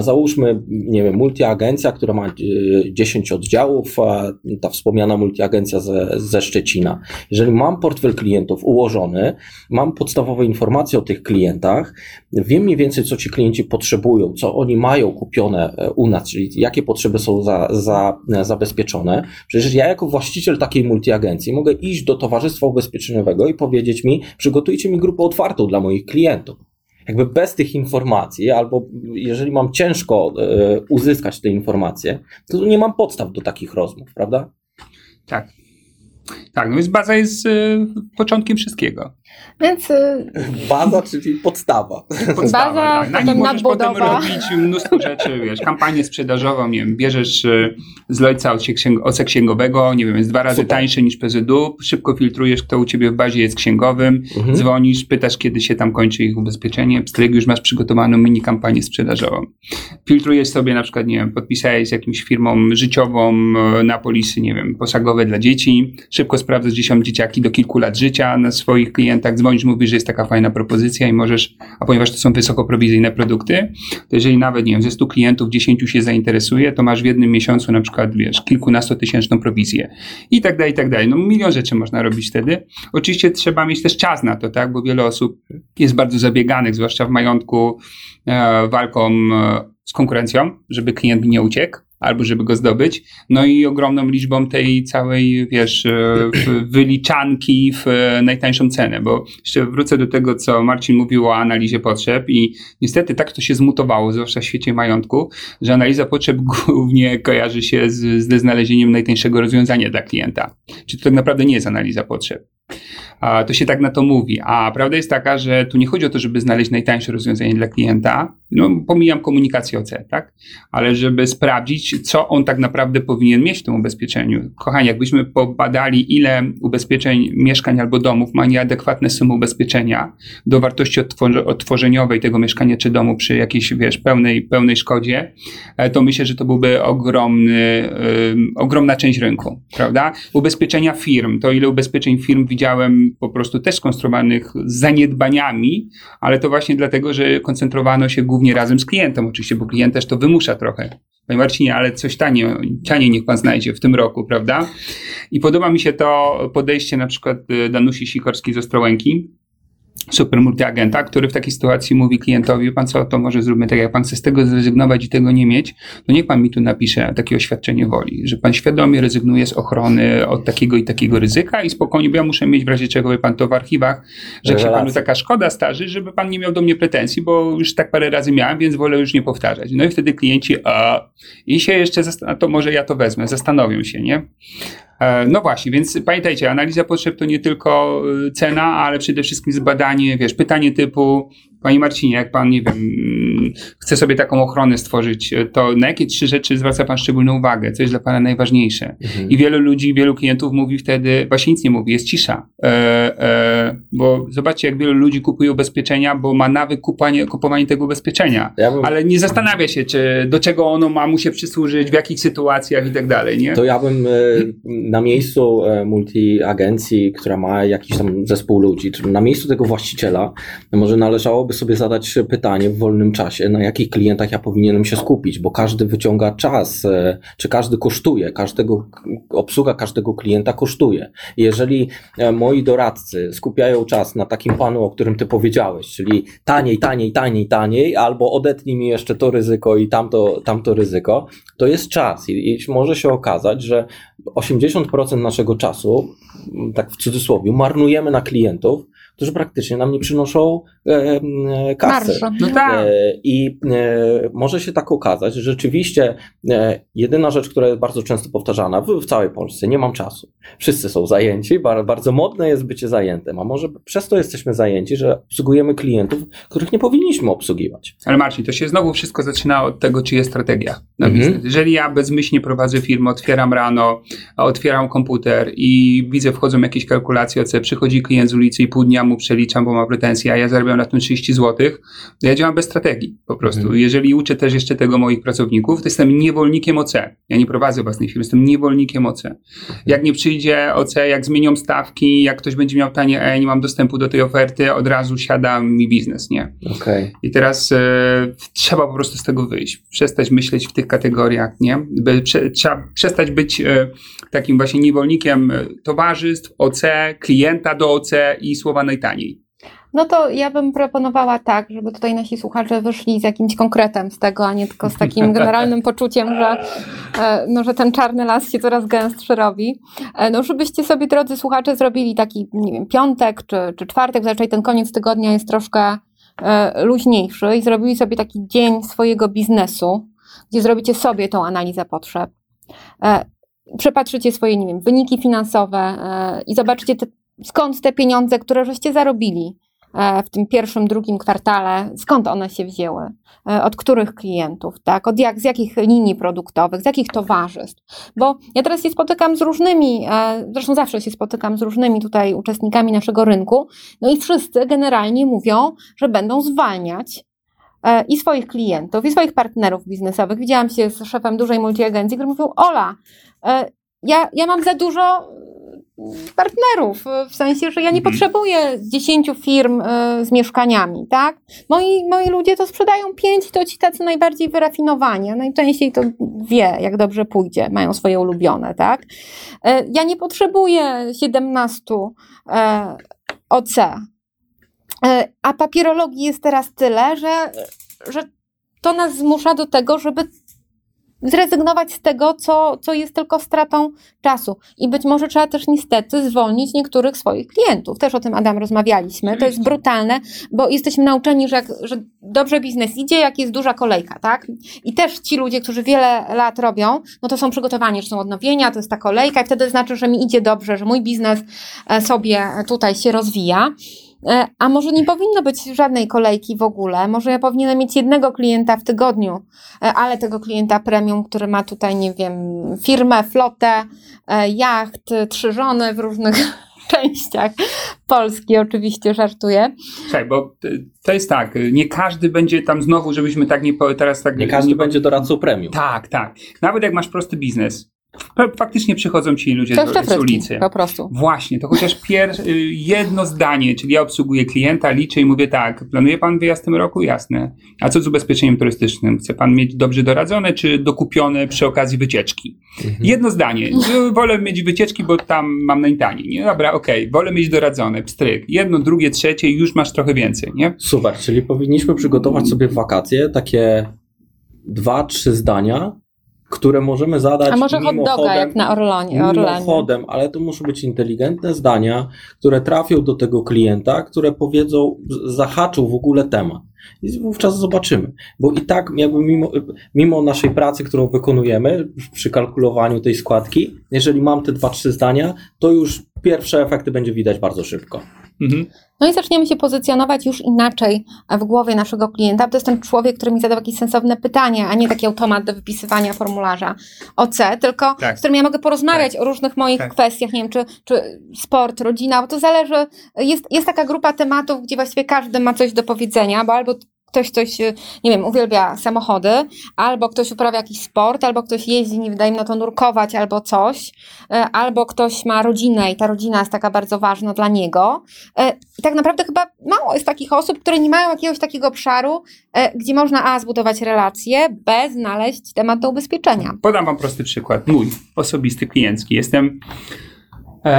załóżmy, nie wiem, multiagencja, która ma dziesięć oddziałów, ta wspomniana multiagencja ze, ze Szczecina. Jeżeli mam portfel klientów ułożony, mam podstawowe informacje o tych klientach, wiem mniej więcej, co ci klienci potrzebują, co oni mają kupione u nas, czyli jakie potrzeby są za, za, zabezpieczone. Przecież ja jako właściciel takiej multiagencji mogę iść do towarzystwa ubezpieczeniowego i powiedzieć, mi, przygotujcie mi grupę otwartą dla moich klientów. Jakby bez tych informacji, albo jeżeli mam ciężko y, uzyskać te informacje, to nie mam podstaw do takich rozmów, prawda? Tak. Tak, no więc baza jest y, początkiem wszystkiego. Więc y... Baza, czyli podstawa. podstawa baza, tak. Na nim możesz potem robić mnóstwo rzeczy, wiesz, kampanię sprzedażową, nie wiem, bierzesz y, z Lojca od księg- OC księgowego, nie wiem, jest dwa razy Super. tańszy niż P Z U, szybko filtrujesz, kto u ciebie w bazie jest księgowym, mhm. dzwonisz, pytasz, kiedy się tam kończy ich ubezpieczenie, pstryk, już masz przygotowaną mini kampanię sprzedażową. Filtrujesz sobie na przykład, nie wiem, podpisałeś z jakimś firmą życiową y, na polisy, nie wiem, posagowe dla dzieci, szybko sprawdzasz, gdzie są dzieciaki do kilku lat życia na swoich klientach, dzwonisz, mówisz, że jest taka fajna propozycja i możesz, a ponieważ to są wysokoprowizyjne produkty, to jeżeli nawet, nie wiem, ze stu klientów dziesięciu się zainteresuje, to masz w jednym miesiącu na przykład, wiesz, kilkunastotysięczną prowizję i tak dalej, i tak dalej. No milion rzeczy można robić wtedy. Oczywiście trzeba mieć też czas na to, tak, bo wiele osób jest bardzo zabieganych, zwłaszcza w majątku, e, walką e, z konkurencją, żeby klient nie uciekł, albo żeby go zdobyć, no i ogromną liczbą tej całej, wiesz, wyliczanki w najtańszą cenę, bo jeszcze wrócę do tego, co Marcin mówił o analizie potrzeb i niestety tak to się zmutowało, zwłaszcza w świecie majątku, że analiza potrzeb głównie kojarzy się z, ze znalezieniem najtańszego rozwiązania dla klienta. Czyli to tak naprawdę nie jest analiza potrzeb. A to się tak na to mówi, a prawda jest taka, że tu nie chodzi o to, żeby znaleźć najtańsze rozwiązanie dla klienta, no pomijam komunikację O C, tak? Ale żeby sprawdzić, co on tak naprawdę powinien mieć w tym ubezpieczeniu. Kochani, jakbyśmy pobadali, ile ubezpieczeń mieszkań albo domów ma nieadekwatne sumy ubezpieczenia do wartości odtwor- odtworzeniowej tego mieszkania czy domu przy jakiejś, wiesz, pełnej, pełnej szkodzie, to myślę, że to byłby ogromny, um, ogromna część rynku, prawda? Ubezpieczenia firm, to ile ubezpieczeń firm widziałem po prostu też skonstruowanych z zaniedbaniami, ale to właśnie dlatego, że koncentrowano się głównie razem z klientem oczywiście, bo klient też to wymusza trochę. Panie Marcinie, ale coś taniej, taniej niech pan znajdzie w tym roku, prawda? I podoba mi się to podejście na przykład Danusi Sikorskiej z Ostrołęki, super multiagenta, który w takiej sytuacji mówi klientowi, pan co, to może zróbmy tak, jak pan chce z tego zrezygnować i tego nie mieć, to niech pan mi tu napisze takie oświadczenie woli, że pan świadomie rezygnuje z ochrony od takiego i takiego ryzyka i spokojnie, bo ja muszę mieć w razie czego, wie pan to w archiwach, że jak się panu taka szkoda starzy, żeby pan nie miał do mnie pretensji, bo już tak parę razy miałem, więc wolę już nie powtarzać. No i wtedy klienci, a i się jeszcze, zastan- to może ja to wezmę, zastanowią się, nie? No właśnie, więc pamiętajcie, analiza potrzeb to nie tylko cena, ale przede wszystkim zbadanie, wiesz, pytanie typu, panie Marcinie, jak pan, nie wiem, chce sobie taką ochronę stworzyć, to na jakie trzy rzeczy zwraca pan szczególną uwagę? Co jest dla pana najważniejsze? Mhm. I wielu ludzi, wielu klientów mówi wtedy, właśnie nic nie mówi, jest cisza. E, e, bo zobaczcie, jak wielu ludzi kupuje ubezpieczenia, bo ma nawyk kupanie, kupowania tego ubezpieczenia. Ja bym... Ale nie zastanawia się, czy do czego ono ma mu się przysłużyć, w jakich sytuacjach i tak dalej, nie? To ja bym e, na miejscu e, multiagencji, która ma jakiś tam zespół ludzi, czy na miejscu tego właściciela, może należało sobie zadać pytanie w wolnym czasie, na jakich klientach ja powinienem się skupić, bo każdy wyciąga czas, czy każdy kosztuje, każdego, obsługa każdego klienta kosztuje. Jeżeli moi doradcy skupiają czas na takim panu, o którym ty powiedziałeś, czyli taniej, taniej, taniej, taniej, albo odetnij mi jeszcze to ryzyko i tamto, tamto ryzyko, to jest czas i, i może się okazać, że osiemdziesiąt procent naszego czasu, tak w cudzysłowie, marnujemy na klientów, którzy praktycznie nam nie przynoszą e, e, kasy. No tak. e, I e, może się tak okazać, że rzeczywiście e, jedyna rzecz, która jest bardzo często powtarzana w, w całej Polsce, nie mam czasu. Wszyscy są zajęci, bar, bardzo modne jest bycie zajętym, a może przez to jesteśmy zajęci, że obsługujemy klientów, których nie powinniśmy obsługiwać. Ale Marcin, to się znowu wszystko zaczyna od tego, czy jest strategia na mhm. biznes. Jeżeli ja bezmyślnie prowadzę firmę, otwieram rano, otwieram komputer i widzę, wchodzą jakieś kalkulacje O C, przychodzi klient z ulicy i pół dnia mu przeliczam, bo ma pretensje, a ja zarabiam na tym trzydzieści złotych, ja działam bez strategii po prostu. Hmm. Jeżeli uczę też jeszcze tego moich pracowników, to jestem niewolnikiem O C. Ja nie prowadzę własnej firmy, jestem niewolnikiem O C. Hmm. Jak nie przyjdzie O C, jak zmienią stawki, jak ktoś będzie miał tanie, e, nie mam dostępu do tej oferty, od razu siada mi biznes, nie? Okay. I teraz e, trzeba po prostu z tego wyjść. Przestać myśleć w tych kategoriach, nie? By, prze, trzeba przestać być e, takim właśnie niewolnikiem towarzystw, O C, klienta do O C i słowa najtaniej. No to ja bym proponowała tak, żeby tutaj nasi słuchacze wyszli z jakimś konkretem z tego, a nie tylko z takim generalnym poczuciem, że, no, że ten czarny las się coraz gęstszy robi. No żebyście sobie, drodzy słuchacze, zrobili taki, nie wiem, piątek czy, czy czwartek, zazwyczaj ten koniec tygodnia jest troszkę e, luźniejszy i zrobili sobie taki dzień swojego biznesu, gdzie zrobicie sobie tą analizę potrzeb. E, przepatrzycie swoje, nie wiem, wyniki finansowe e, i zobaczycie te skąd te pieniądze, które żeście zarobili w tym pierwszym, drugim kwartale, skąd one się wzięły, od których klientów, tak? Od jak, z jakich linii produktowych, z jakich towarzystw, bo ja teraz się spotykam z różnymi, zresztą zawsze się spotykam z różnymi tutaj uczestnikami naszego rynku, no i wszyscy generalnie mówią, że będą zwalniać i swoich klientów, i swoich partnerów biznesowych. Widziałam się z szefem dużej multiagencji, który mówił, Ola, ja, ja mam za dużo partnerów, w sensie, że ja nie potrzebuję dziesięciu firm y, z mieszkaniami, tak? Moi, moi ludzie to sprzedają pięć, to ci tacy najbardziej wyrafinowani, a najczęściej to wie, jak dobrze pójdzie, mają swoje ulubione, tak? Y, ja nie potrzebuję siedemnastu y, O C, y, a papierologii jest teraz tyle, że, że to nas zmusza do tego, żeby zrezygnować z tego, co, co jest tylko stratą czasu. I być może trzeba też niestety zwolnić niektórych swoich klientów. Też o tym, Adam, rozmawialiśmy. To jest brutalne, bo jesteśmy nauczeni, że, jak, że dobrze biznes idzie, jak jest duża kolejka, tak? I też ci ludzie, którzy wiele lat robią, no to są przygotowani, że są odnowienia, to jest ta kolejka i wtedy znaczy, że mi idzie dobrze, że mój biznes sobie tutaj się rozwija. A może nie powinno być żadnej kolejki w ogóle, może ja powinienem mieć jednego klienta w tygodniu, ale tego klienta premium, który ma tutaj, nie wiem, firmę, flotę, jacht, trzy żony w różnych częściach Polski, oczywiście żartuję. Tak, bo to jest tak, nie każdy będzie tam znowu, żebyśmy tak nie teraz tak... Nie każdy nie będzie doradcą premium. Tak, tak. Nawet jak masz prosty biznes. Faktycznie przychodzą ci ludzie z, z ulicy. Po prostu. Właśnie, to chociaż pier, jedno zdanie, czyli ja obsługuję klienta, liczę i mówię tak, planuje pan wyjazd w tym roku? Jasne. A co z ubezpieczeniem turystycznym? Chce pan mieć dobrze doradzone, czy dokupione przy okazji wycieczki? Mhm. Jedno zdanie. Wolę mieć wycieczki, bo tam mam najtaniej. Nie? Dobra, okej, okay. Wolę mieć doradzone, pstryk. Jedno, drugie, trzecie i już masz trochę więcej, nie? Super, czyli powinniśmy przygotować sobie w wakacje takie dwa, trzy zdania, które możemy zadać. A może hot doga, jak na Orlanie. Mimochodem, ale to muszą być inteligentne zdania, które trafią do tego klienta, które powiedzą, zahaczą w ogóle temat. I wówczas zobaczymy. Bo i tak jakby mimo, mimo naszej pracy, którą wykonujemy przy kalkulowaniu tej składki, jeżeli mam te dwa, trzy zdania, to już pierwsze efekty będzie widać bardzo szybko. Mhm. No i zaczniemy się pozycjonować już inaczej w głowie naszego klienta, bo to jest ten człowiek, który mi zadał jakieś sensowne pytanie, a nie taki automat do wypisywania formularza O C, tylko tak. z którym ja mogę porozmawiać tak. o różnych moich tak. kwestiach, nie wiem, czy, czy sport, rodzina, bo to zależy, jest, jest taka grupa tematów, gdzie właściwie każdy ma coś do powiedzenia, bo albo ktoś coś, nie wiem, uwielbia samochody, albo ktoś uprawia jakiś sport, albo ktoś jeździ, nie wydaje mi na to nurkować, albo coś, albo ktoś ma rodzinę i ta rodzina jest taka bardzo ważna dla niego. I tak naprawdę chyba mało jest takich osób, które nie mają jakiegoś takiego obszaru, gdzie można a, zbudować relacje, b, znaleźć temat do ubezpieczenia. Podam wam prosty przykład, mój osobisty, kliencki. Jestem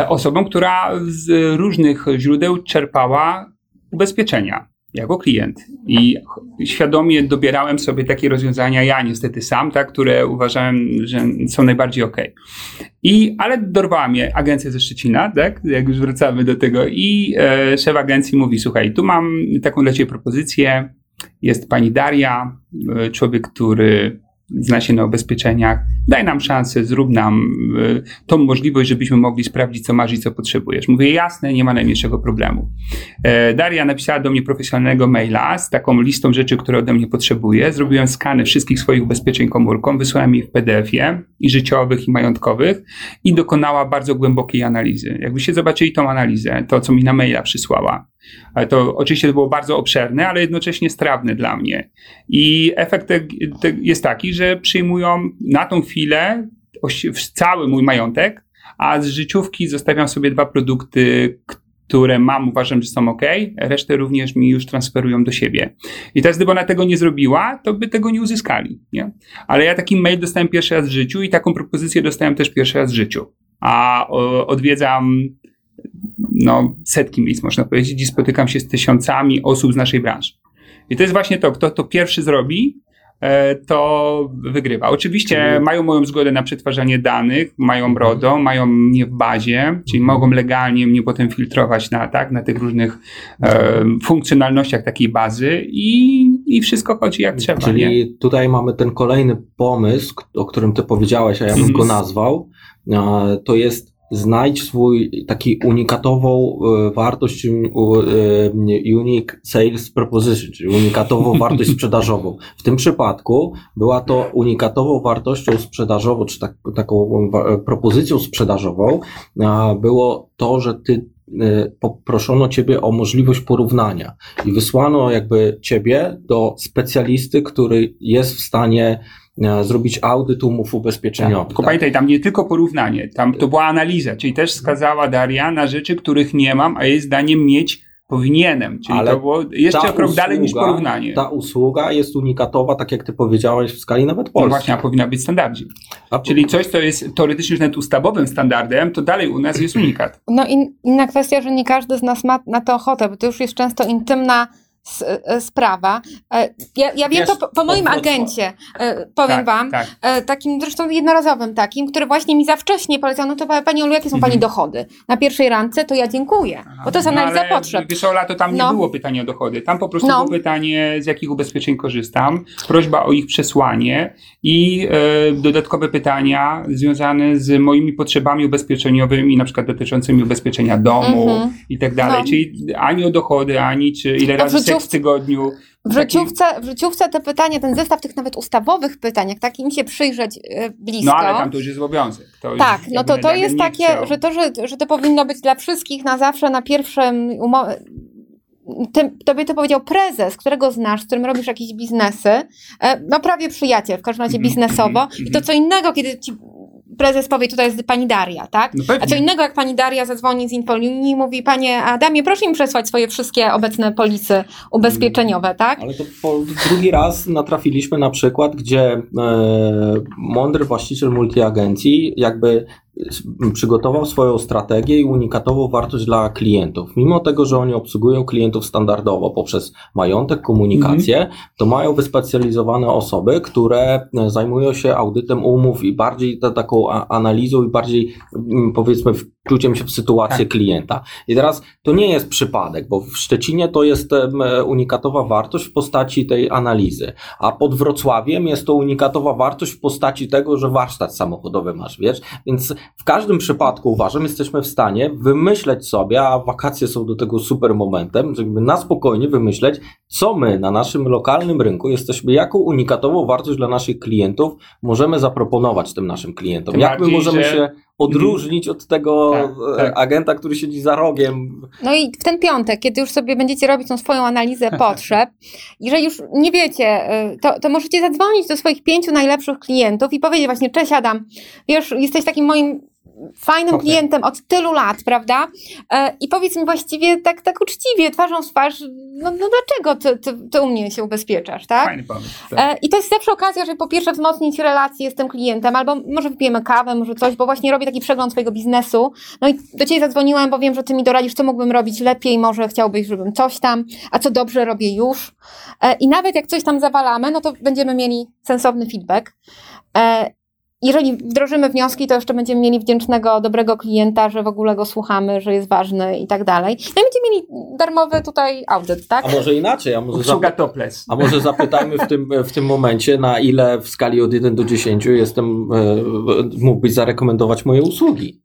osobą, która z różnych źródeł czerpała ubezpieczenia jako klient i świadomie dobierałem sobie takie rozwiązania, ja niestety sam, tak, które uważałem, że są najbardziej okej. I, ale dorwała mnie agencja ze Szczecina, tak, jak już wracamy do tego i e, szef agencji mówi, słuchaj, tu mam taką dla ciebie propozycję, jest pani Daria, e, człowiek, który zna się na ubezpieczeniach, daj nam szansę, zrób nam y, tą możliwość, żebyśmy mogli sprawdzić, co masz i co potrzebujesz. Mówię, jasne, nie ma najmniejszego problemu. E, Daria napisała do mnie profesjonalnego maila z taką listą rzeczy, które ode mnie potrzebuje. Zrobiłem skany wszystkich swoich ubezpieczeń komórką, wysłałem je w P D F ie i życiowych, i majątkowych i dokonała bardzo głębokiej analizy. Jakbyście zobaczyli tą analizę, to, co mi na maila przysłała, to oczywiście to było bardzo obszerne, ale jednocześnie strawne dla mnie. I efekt te, te jest taki, że przyjmują na tą chwilę cały mój majątek, a z życiówki zostawiam sobie dwa produkty, które mam, uważam, że są ok, resztę również mi już transferują do siebie. I teraz gdyby ona tego nie zrobiła, to by tego nie uzyskali. Nie? Ale ja taki mail dostałem pierwszy raz w życiu i taką propozycję dostałem też pierwszy raz w życiu. A o, odwiedzam... no setki miejsc można powiedzieć i spotykam się z tysiącami osób z naszej branży. I to jest właśnie to, kto to pierwszy zrobi, to wygrywa. Oczywiście mają moją zgodę na przetwarzanie danych, mają RODO, mają mnie w bazie, czyli mogą legalnie mnie potem filtrować na, tak, na tych różnych e, funkcjonalnościach takiej bazy i, i wszystko chodzi jak trzeba. Czyli nie? Tutaj mamy ten kolejny pomysł, o którym ty powiedziałeś, a ja bym go nazwał, to jest znajdź swój taki unikatową y, wartość y, y, unique sales proposition, czyli unikatową wartość sprzedażową. W tym przypadku była to unikatową wartością sprzedażową, czy tak, taką y, propozycją sprzedażową y, było to, że ty y, poproszono ciebie o możliwość porównania i wysłano jakby ciebie do specjalisty, który jest w stanie zrobić audyt umów ubezpieczeniowych. Tylko tak. Pamiętaj, tam nie tylko porównanie, tam to była analiza, czyli też wskazała Daria na rzeczy, których nie mam, a jej zdaniem mieć powinienem, czyli ale to było jeszcze krok usługa, dalej niż porównanie. Ta usługa jest unikatowa, tak jak ty powiedziałeś, w skali nawet polskiej. No właśnie, a powinna być standardzie. A czyli coś, co jest teoretycznie już nawet ustawowym standardem, to dalej u nas jest unikat. No in, inna kwestia, że nie każdy z nas ma na to ochotę, bo to już jest często intymna sprawa. Ja, ja wiem Wiesz, to po, po moim odwrót, agencie, odwrót. powiem tak, wam, tak. takim zresztą jednorazowym takim, który właśnie mi za wcześnie polecał, no to pani Olu, jakie są pani dochody? Na pierwszej randce to ja dziękuję, Aha, bo to jest analiza no potrzeb. Wiesz, Ola, to tam no. nie było pytanie o dochody, tam po prostu no. było pytanie, z jakich ubezpieczeń korzystam, prośba o ich przesłanie i e, dodatkowe pytania związane z moimi potrzebami ubezpieczeniowymi, na przykład dotyczącymi ubezpieczenia domu mhm. i tak dalej, no. czyli ani o dochody, ani czy ile razy w seks w tygodniu. W życiówce, w życiówce te pytania, ten zestaw tych nawet ustawowych pytań, jak tak im się przyjrzeć blisko. No ale tam to już jest obowiązek. To tak, już, no to to jest takie, chciał. że to, że, że to powinno być dla wszystkich na zawsze na pierwszym umowie. Ty, tobie to powiedział prezes, którego znasz, z którym robisz jakieś biznesy, no prawie przyjaciel, w każdym razie biznesowo mm-hmm. i to co innego, kiedy ci prezes powie, tutaj jest pani Daria, tak? No a co innego, jak pani Daria zadzwoni z infolinii i mówi, panie Adamie, proszę mi przesłać swoje wszystkie obecne polisy ubezpieczeniowe, tak? Ale to po drugi raz natrafiliśmy na przykład, gdzie e, mądry właściciel multiagencji jakby przygotował swoją strategię i unikatową wartość dla klientów. Mimo tego, że oni obsługują klientów standardowo poprzez majątek, komunikację, mm-hmm. to mają wyspecjalizowane osoby, które zajmują się audytem umów i bardziej ta, taką a, analizą i bardziej powiedzmy wkluciem się w sytuację tak. klienta. I teraz to nie jest przypadek, bo w Szczecinie to jest um, unikatowa wartość w postaci tej analizy, a pod Wrocławiem jest to unikatowa wartość w postaci tego, że warsztat samochodowy masz, wiesz? Więc w każdym przypadku, uważam, jesteśmy w stanie wymyśleć sobie, a wakacje są do tego super momentem, żeby na spokojnie wymyśleć, co my na naszym lokalnym rynku jesteśmy, jaką unikatową wartość dla naszych klientów możemy zaproponować tym naszym klientom. Tym Jak my możemy że... się odróżnić od tego tak, tak. agenta, który siedzi za rogiem. No i w ten piątek, kiedy już sobie będziecie robić tą swoją analizę potrzeb, jeżeli już nie wiecie, to, to możecie zadzwonić do swoich pięciu najlepszych klientów i powiedzieć właśnie, cześć Adam, wiesz, jesteś takim moim fajnym okay. klientem od tylu lat, prawda? I powiedz mi właściwie tak, tak uczciwie, twarzą w twarz, no, no dlaczego ty, ty, ty u mnie się ubezpieczasz, tak? Fajny pomysł, tak? I to jest zawsze okazja, żeby po pierwsze wzmocnić relacje z tym klientem, albo może wypijemy kawę, może coś, bo właśnie robię taki przegląd swojego biznesu. No i do ciebie zadzwoniłem, bo wiem, że ty mi doradzisz, co mógłbym robić lepiej, może chciałbyś, żebym coś tam, a co dobrze robię już. I nawet jak coś tam zawalamy, no to będziemy mieli sensowny feedback. Jeżeli wdrożymy wnioski, to jeszcze będziemy mieli wdzięcznego, dobrego klienta, że w ogóle go słuchamy, że jest ważny i tak dalej. No i będziemy mieli darmowy tutaj audyt, tak? A może inaczej, a może, zapy- a może zapytajmy w tym, w tym momencie, na ile w skali od jeden do dziesięciu jestem, mógłbyś zarekomendować moje usługi.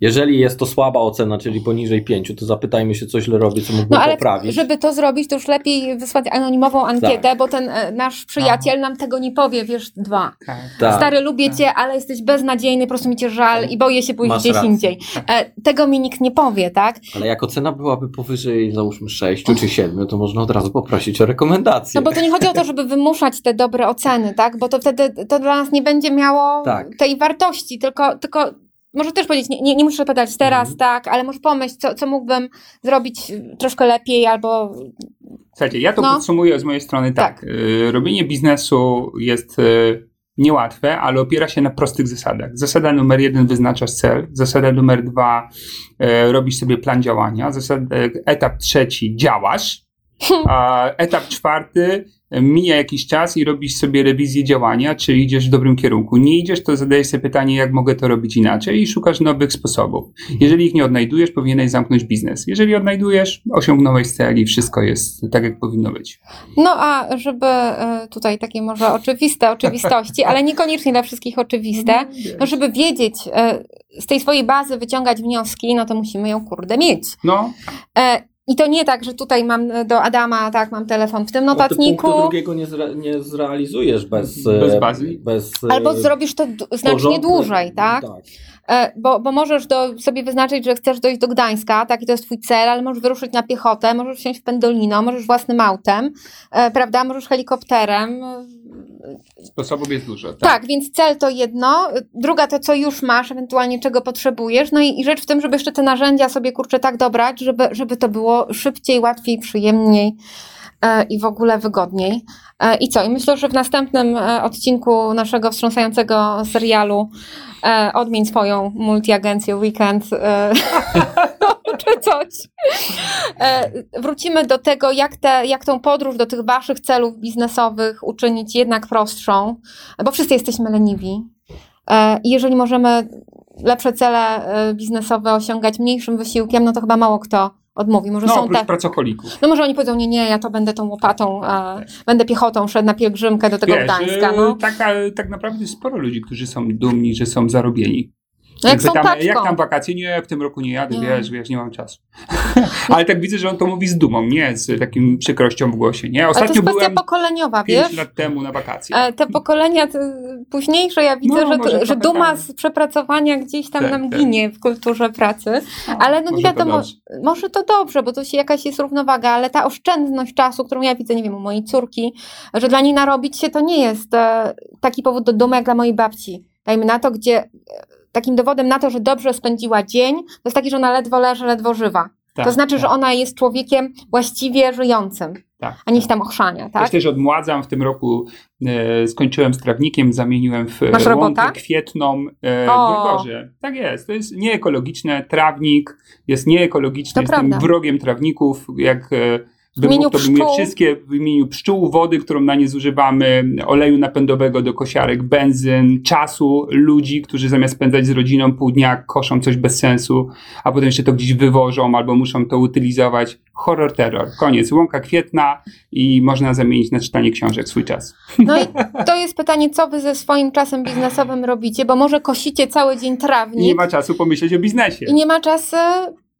Jeżeli jest to słaba ocena, czyli poniżej pięciu, to zapytajmy się, co źle robię, co mógłbym no, ale poprawić. Żeby to zrobić, to już lepiej wysłać anonimową ankietę, tak. bo ten e, nasz przyjaciel Aha. nam tego nie powie, wiesz, dwa. Tak. Stary, lubię tak. cię, ale jesteś beznadziejny, po prostu mi cię żal tak. i boję się pójść Masz gdzieś rację. indziej. E, tego mi nikt nie powie, tak? Ale jak ocena byłaby powyżej, załóżmy, sześciu czy siedmiu, to można od razu poprosić o rekomendację. No bo to nie chodzi o to, żeby wymuszać te dobre oceny, tak? Bo to wtedy to dla nas nie będzie miało tak. tej wartości, tylko... tylko może też powiedzieć, nie, nie, nie musisz odpowiadać teraz, mm. tak, ale może pomyśl, co, co mógłbym zrobić troszkę lepiej albo... Słuchajcie, ja to no. podsumuję z mojej strony tak. tak. Robienie biznesu jest niełatwe, ale opiera się na prostych zasadach. Zasada numer jeden, wyznaczasz cel. Zasada numer dwa, robisz sobie plan działania. Zasada, etap trzeci, działasz. A etap czwarty, mija jakiś czas i robisz sobie rewizję działania, czy idziesz w dobrym kierunku. Nie idziesz, to zadajesz sobie pytanie, jak mogę to robić inaczej i szukasz nowych sposobów. Jeżeli ich nie odnajdujesz, powinieneś zamknąć biznes. Jeżeli odnajdujesz, osiągnąłeś cel i wszystko jest tak, jak powinno być. No a żeby tutaj takie może oczywiste oczywistości, ale niekoniecznie dla wszystkich oczywiste, no żeby wiedzieć, z tej swojej bazy wyciągać wnioski, no to musimy ją kurde mieć. No. I to nie tak, że tutaj mam do Adama, tak, mam telefon w tym notatniku. No, punktu drugiego nie, zre, nie zrealizujesz bez, bez bazy. Bez, albo zrobisz to d- znacznie porządku. dłużej, tak? tak. Bo, bo możesz do, sobie wyznaczyć, że chcesz dojść do Gdańska, tak, i to jest twój cel, ale możesz wyruszyć na piechotę, możesz wsiąść w pendolino, możesz własnym autem, e, prawda, możesz helikopterem. Sposobów jest dużo. Tak? tak, więc cel to jedno, druga to co już masz, ewentualnie czego potrzebujesz, no i, i rzecz w tym, żeby jeszcze te narzędzia sobie kurczę tak dobrać, żeby, żeby to było szybciej, łatwiej, przyjemniej e, i w ogóle wygodniej. E, I co? I myślę, że w następnym e, odcinku naszego wstrząsającego serialu e, odmień swoją multiagencję weekend e, czy coś. wrócimy do tego, jak, te, jak tą podróż do tych waszych celów biznesowych uczynić jednak prostszą, bo wszyscy jesteśmy leniwi i jeżeli możemy lepsze cele biznesowe osiągać mniejszym wysiłkiem, no to chyba mało kto odmówi. Może no, są te pracocholików. No może oni powiedzą, nie, nie, ja to będę tą łopatą, e, będę piechotą szedł na pielgrzymkę do tego Wiesz, Gdańska. No. Tak, tak naprawdę sporo ludzi, którzy są dumni, że są zarobieni. No jak, jak, są tam, jak tam wakacje? Nie, w tym roku nie jadę, nie. wiesz, wiesz, nie mam czasu. Ale tak widzę, że on to mówi z dumą, nie z takim przykrością w głosie. Nie? Ostatnio to jest kwestia pokoleniowa, wiesz? pięć lat temu na wakacje. Te pokolenia te późniejsze, ja widzę, no, że, to, że duma tak. z przepracowania gdzieś tam tak, nam tak. ginie w kulturze pracy. No, ale no nie wiadomo, to może to dobrze, bo to się jakaś jest równowaga, ale ta oszczędność czasu, którą ja widzę, nie wiem, u mojej córki, że dla niej narobić się to nie jest taki powód do dumy jak dla mojej babci. Dajmy na to, gdzie... Takim dowodem na to, że dobrze spędziła dzień, to jest taki, że ona ledwo leży, ledwo żywa. Tak, to znaczy, tak. że ona jest człowiekiem właściwie żyjącym, tak, a nie się tak. tam ochrzania. Tak? Ja też odmładzam. W tym roku e, skończyłem z trawnikiem, zamieniłem w łąkę kwietną e, w Wygorze. Tak jest. To jest nieekologiczne. Trawnik jest nieekologiczny. To Jestem prawda. wrogiem trawników. Jak e, bym mógł, to bym je wszystkie w imieniu pszczół, wody, którą na nie zużywamy, oleju napędowego do kosiarek, benzyn, czasu, ludzi, którzy zamiast spędzać z rodziną pół dnia koszą coś bez sensu, a potem jeszcze to gdzieś wywożą albo muszą to utylizować. Horror, terror. Koniec. Łąka kwietna i można zamienić na czytanie książek swój czas. No i to jest pytanie, co wy ze swoim czasem biznesowym robicie, bo może kosicie cały dzień trawnik. I nie ma czasu pomyśleć o biznesie. I nie ma czasu...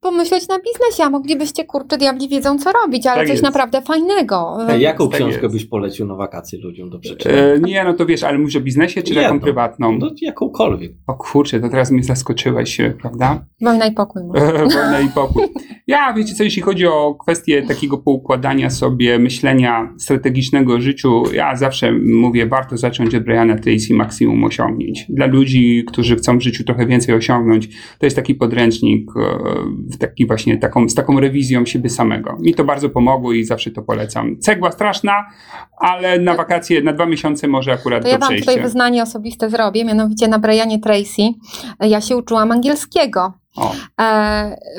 pomyśleć na biznesie, a moglibyście, kurczę, diabli wiedzą, co robić, ale tak coś jest. naprawdę fajnego. A jaką tak książkę jest. byś polecił na wakacje ludziom do przeczytania? E, nie, no to wiesz, ale mówisz o biznesie, czy Jedno. taką prywatną? No jakąkolwiek. O kurczę, to teraz mnie zaskoczyłeś, prawda? Wojna i pokój. E, wojna i pokój. Ja, wiecie co, jeśli chodzi o kwestię takiego poukładania sobie, myślenia strategicznego o życiu, ja zawsze mówię, warto zacząć od Briana Tracy Maksimum osiągnięć. Dla ludzi, którzy chcą w życiu trochę więcej osiągnąć, to jest taki podręcznik w taki właśnie taką, z taką rewizją siebie samego. Mi to bardzo pomogło i zawsze to polecam. Cegła straszna, ale na wakacje, na dwa miesiące może akurat to, to ja wam przejście. Tutaj wyznanie osobiste zrobię, mianowicie na Brianie Tracy ja się uczyłam angielskiego.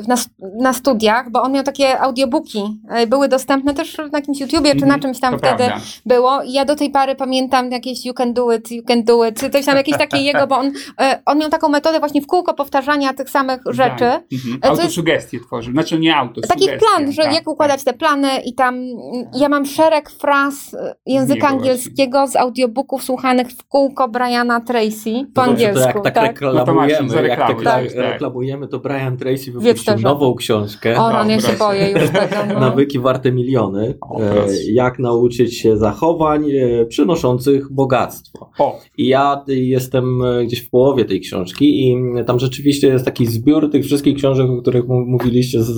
Na, na studiach, bo on miał takie audiobooki, były dostępne też na jakimś YouTubie, czy na czymś tam to wtedy prawda. było. I ja do tej pory pamiętam jakieś you can do it, you can do it, czy coś tam jakieś takie jego, bo on, on miał taką metodę właśnie w kółko powtarzania tych samych rzeczy. Tak. Mhm. Autosugestie tworzył, znaczy nie auto. Takich plan, że tak, jak układać tak. te plany i tam ja mam szereg fraz języka Niego angielskiego właśnie. z audiobooków słuchanych w kółko Briana Tracy po to angielsku. To jak tak, tak? reklamujemy, no jak tak, tak. reklamujemy, to Brian Tracy wypuścił nową książkę. O, no, ja się boję już tego. No. Nawyki warte miliony. O, jak nauczyć się zachowań przynoszących bogactwo. O. I ja jestem gdzieś w połowie tej książki i tam rzeczywiście jest taki zbiór tych wszystkich książek, o których mówiliście z,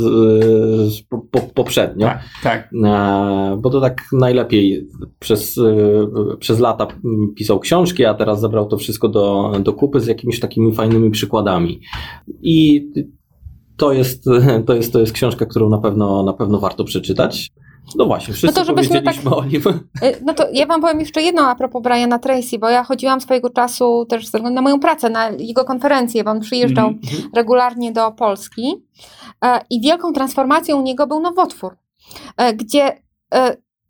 z, po, poprzednio. Tak, tak. Bo to tak najlepiej przez, przez lata pisał książki, a teraz zabrał to wszystko do, do kupy z jakimiś takimi fajnymi przykładami. I To jest, to jest, to jest książka, którą na pewno, na pewno warto przeczytać. No właśnie, wszyscy no to, powiedzieliśmy tak, o nim. No to ja wam powiem jeszcze jedno a propos Briana Tracy, bo ja chodziłam swojego czasu też ze względu na moją pracę, na jego konferencję, bo on przyjeżdżał mm-hmm. regularnie do Polski i wielką transformacją u niego był nowotwór, gdzie...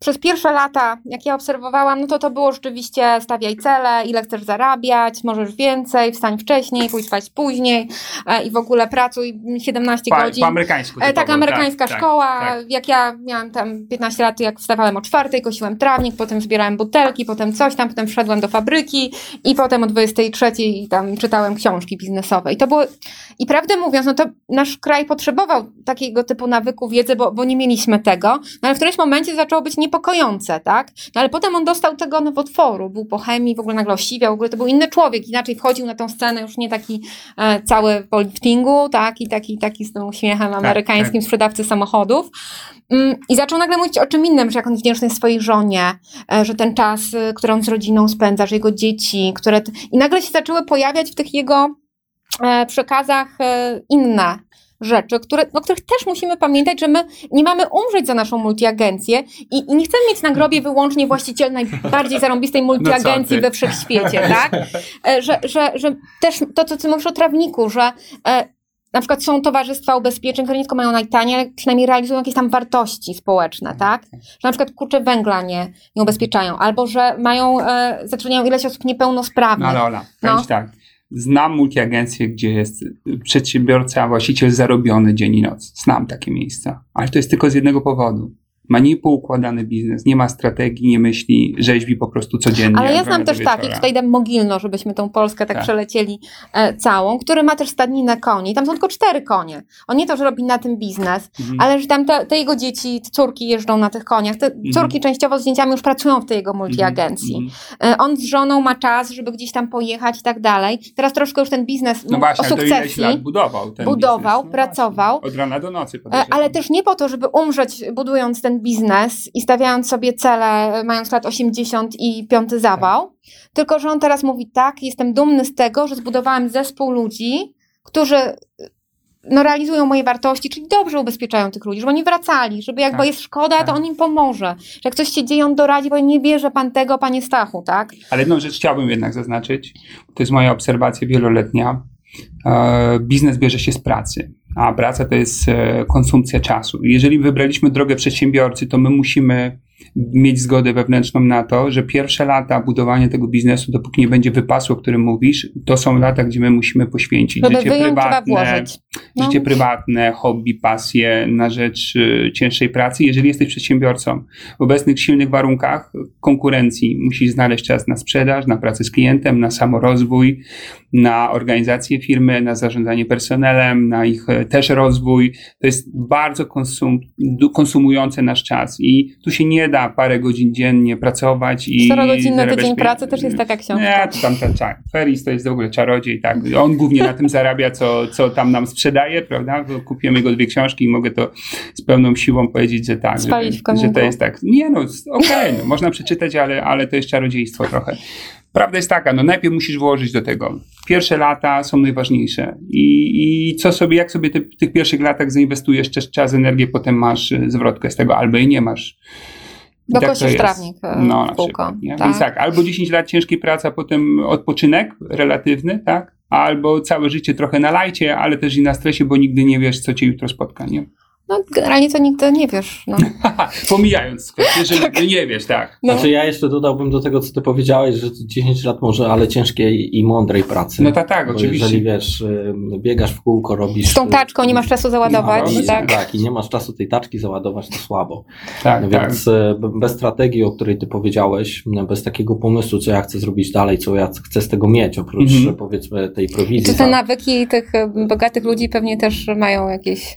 Przez pierwsze lata, jak ja obserwowałam, no to to było rzeczywiście stawiaj cele, ile chcesz zarabiać, możesz więcej, wstań wcześniej, pójdź spać później e, i w ogóle pracuj siedemnaście pa, godzin. Po amerykańsku. E, tak, amerykańska tak, szkoła, tak, tak. jak ja miałam tam piętnaście lat, to jak wstawałem o czwartej, kosiłem trawnik, potem zbierałem butelki, potem coś tam, potem wszedłem do fabryki i potem o dwudziestej trzeciej i tam czytałem książki biznesowe. I to było, i prawdę mówiąc, no to nasz kraj potrzebował takiego typu nawyku wiedzy, bo, bo nie mieliśmy tego, no ale w którymś momencie zaczęło być nie niepokojące, tak? No ale potem on dostał tego nowotworu, był po chemii, w ogóle nagle osiwiał, w ogóle to był inny człowiek, inaczej wchodził na tą scenę, już nie taki e, cały po liftingu, tak? I taki, taki z tym uśmiechem amerykańskim tak, tak. sprzedawcy samochodów. Mm, I zaczął nagle mówić o czym innym, że jak on wdzięczny jest swojej żonie, e, że ten czas, który on z rodziną spędza, że jego dzieci, które... T... I nagle się zaczęły pojawiać w tych jego e, przekazach e, inne rzeczy, które, o których też musimy pamiętać, że my nie mamy umrzeć za naszą multiagencję i, i nie chcemy mieć na grobie wyłącznie właściciel najbardziej zarąbistej multiagencji no we wszechświecie, tak? Że, że, że też to, co ty mówisz o trawniku, że na przykład są towarzystwa ubezpieczeń, które nie tylko mają najtaniej, ale przynajmniej realizują jakieś tam wartości społeczne, tak? Że na przykład kurcze węgla nie, nie ubezpieczają, albo że mają, e, zatrudniają ileś osób niepełnosprawnych. No, Lola, no. Powiem tak. Znam multiagencję, gdzie jest przedsiębiorca, właściciel zarobiony dzień i noc. Znam takie miejsca, ale to jest tylko z jednego powodu. Ma niepoukładany biznes, nie ma strategii, nie myśli, rzeźbi po prostu codziennie. Ale ja znam też takich, tutaj dam Mogilno, żebyśmy tą Polskę tak, tak. przelecieli e, całą, który ma też stadninę koni. Tam są tylko cztery konie. On nie to, że robi na tym biznes, mhm. ale że tam te, te jego dzieci, te córki jeżdżą na tych koniach. Te mhm. córki częściowo z zdjęciami już pracują w tej jego multiagencji. Mhm. E, on z żoną ma czas, żeby gdzieś tam pojechać i tak dalej. Teraz troszkę już ten biznes no właśnie, o sukcesji lat budował. Ten budował, no pracował. Właśnie. Od rana do nocy. E, ale też nie po to, żeby umrzeć budując ten biznes i stawiając sobie cele, mając lat osiemdziesiąt i piąty zawał, tak. tylko że on teraz mówi tak, jestem dumny z tego, że zbudowałem zespół ludzi, którzy no, realizują moje wartości, czyli dobrze ubezpieczają tych ludzi, żeby oni wracali, żeby jakby tak. jest szkoda, tak. to on im pomoże. Że jak coś się dzieje, on doradzi, bo nie bierze pan tego, panie Stachu, tak? Ale jedną rzecz chciałbym jednak zaznaczyć, to jest moja obserwacja wieloletnia, e, biznes bierze się z pracy. A praca to jest konsumpcja czasu. Jeżeli wybraliśmy drogę przedsiębiorcy, to my musimy mieć zgodę wewnętrzną na to, że pierwsze lata budowania tego biznesu, dopóki nie będzie wypasu, o którym mówisz, to są lata, gdzie my musimy poświęcić życie prywatne, no. życie prywatne, hobby, pasje na rzecz cięższej pracy. Jeżeli jesteś przedsiębiorcą w obecnych silnych warunkach konkurencji, musisz znaleźć czas na sprzedaż, na pracę z klientem, na samorozwój, na organizację firmy, na zarządzanie personelem, na ich też rozwój. To jest bardzo konsum- konsumujące nasz czas i tu się nie da parę godzin dziennie pracować i... czterogodzinny tydzień pieniądze. Pracy też jest taka książka. Nie, to tam ten czar. Ferriss to jest w ogóle czarodziej, tak. On głównie na tym zarabia, co, co tam nam sprzedaje, prawda? Kupiłem jego dwie książki i mogę to z pełną siłą powiedzieć, że tak. Że, że to jest tak. Nie no, okej, okay, no, można przeczytać, ale, ale to jest czarodziejstwo trochę. Prawda jest taka, no najpierw musisz włożyć do tego. Pierwsze lata są najważniejsze i, i co sobie, jak sobie ty, w tych pierwszych latach zainwestujesz czas, czas, energię, potem masz zwrotkę z tego, albo i nie masz. Bo tak kosisz trawnik no, w kółko. Tak. Więc tak, albo dziesięć lat ciężkiej pracy, a potem odpoczynek relatywny, tak? Albo całe życie trochę na lajcie, ale też i na stresie, bo nigdy nie wiesz, co cię jutro spotka, nie? No generalnie to nigdy nie wiesz. No. Pomijając kwestię, że tak. nigdy nie wiesz, tak. No. Znaczy ja jeszcze dodałbym do tego, co ty powiedziałeś, że dziesięć lat może, ale ciężkiej i mądrej pracy. No tak, tak, oczywiście. Jeżeli wiesz, biegasz w kółko, robisz... Z tą taczką nie masz czasu załadować. No, tak. tak, i nie masz czasu tej taczki załadować, to słabo. Tak, no tak. Więc bez strategii, o której ty powiedziałeś, bez takiego pomysłu, co ja chcę zrobić dalej, co ja chcę z tego mieć, oprócz mhm. powiedzmy tej prowizji. Czy te tak. nawyki tych bogatych ludzi pewnie też mają jakieś...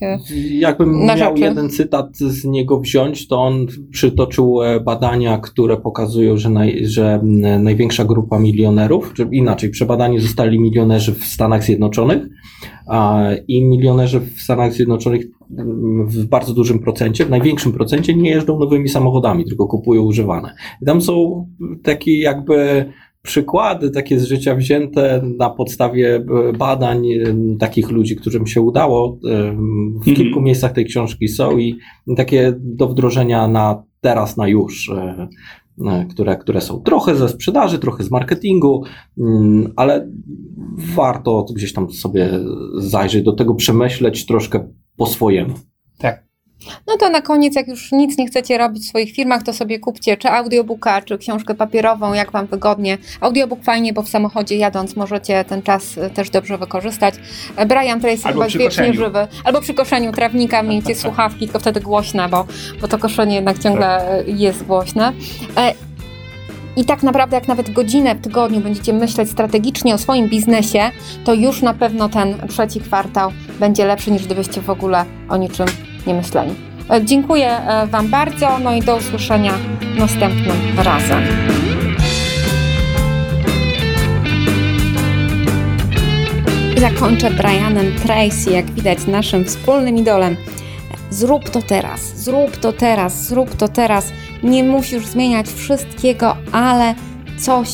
Jakbym miał jeden cytat z niego wziąć, to on przytoczył badania, które pokazują, że, naj, że największa grupa milionerów, czy inaczej, przebadani zostali milionerzy w Stanach Zjednoczonych a, i milionerzy w Stanach Zjednoczonych w bardzo dużym procencie, w największym procencie nie jeżdżą nowymi samochodami, tylko kupują używane. I tam są takie jakby... Przykłady takie z życia wzięte na podstawie badań takich ludzi, którym się udało. W mm-hmm. kilku miejscach tej książki są i takie do wdrożenia na teraz, na już, które, które są trochę ze sprzedaży, trochę z marketingu, ale warto gdzieś tam sobie zajrzeć do tego, przemyśleć troszkę po swojemu. Tak. No to na koniec, jak już nic nie chcecie robić w swoich firmach, to sobie kupcie czy audiobooka, czy książkę papierową, jak wam wygodnie. Audiobook fajnie, bo w samochodzie jadąc możecie ten czas też dobrze wykorzystać. Brian Tracy chyba jest wiecznie żywy. Albo przy koszeniu trawnika miejcie słuchawki, tylko wtedy głośne, bo, bo to koszenie jednak ciągle jest głośne. I tak naprawdę jak nawet godzinę w tygodniu będziecie myśleć strategicznie o swoim biznesie, to już na pewno ten trzeci kwartał będzie lepszy, niż gdybyście w ogóle o niczym nie myśleli. Dziękuję wam bardzo, no i do usłyszenia następnym razem. Zakończę Brianem Tracy, jak widać naszym wspólnym idolem. Zrób to teraz, zrób to teraz, zrób to teraz. Nie musisz zmieniać wszystkiego, ale coś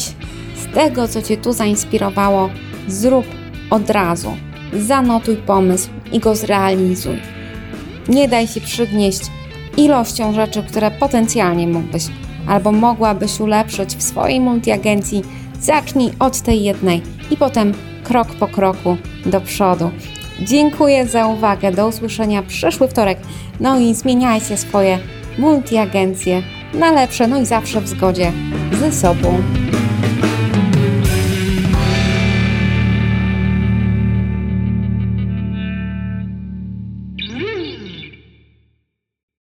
z tego, co cię tu zainspirowało, zrób od razu. Zanotuj pomysł i go zrealizuj. Nie daj się przygnieść ilością rzeczy, które potencjalnie mógłbyś albo mogłabyś ulepszyć w swojej multiagencji. Zacznij od tej jednej i potem krok po kroku do przodu. Dziękuję za uwagę, do usłyszenia przyszły wtorek. No i zmieniajcie swoje multiagencje na lepsze, no i zawsze w zgodzie ze sobą.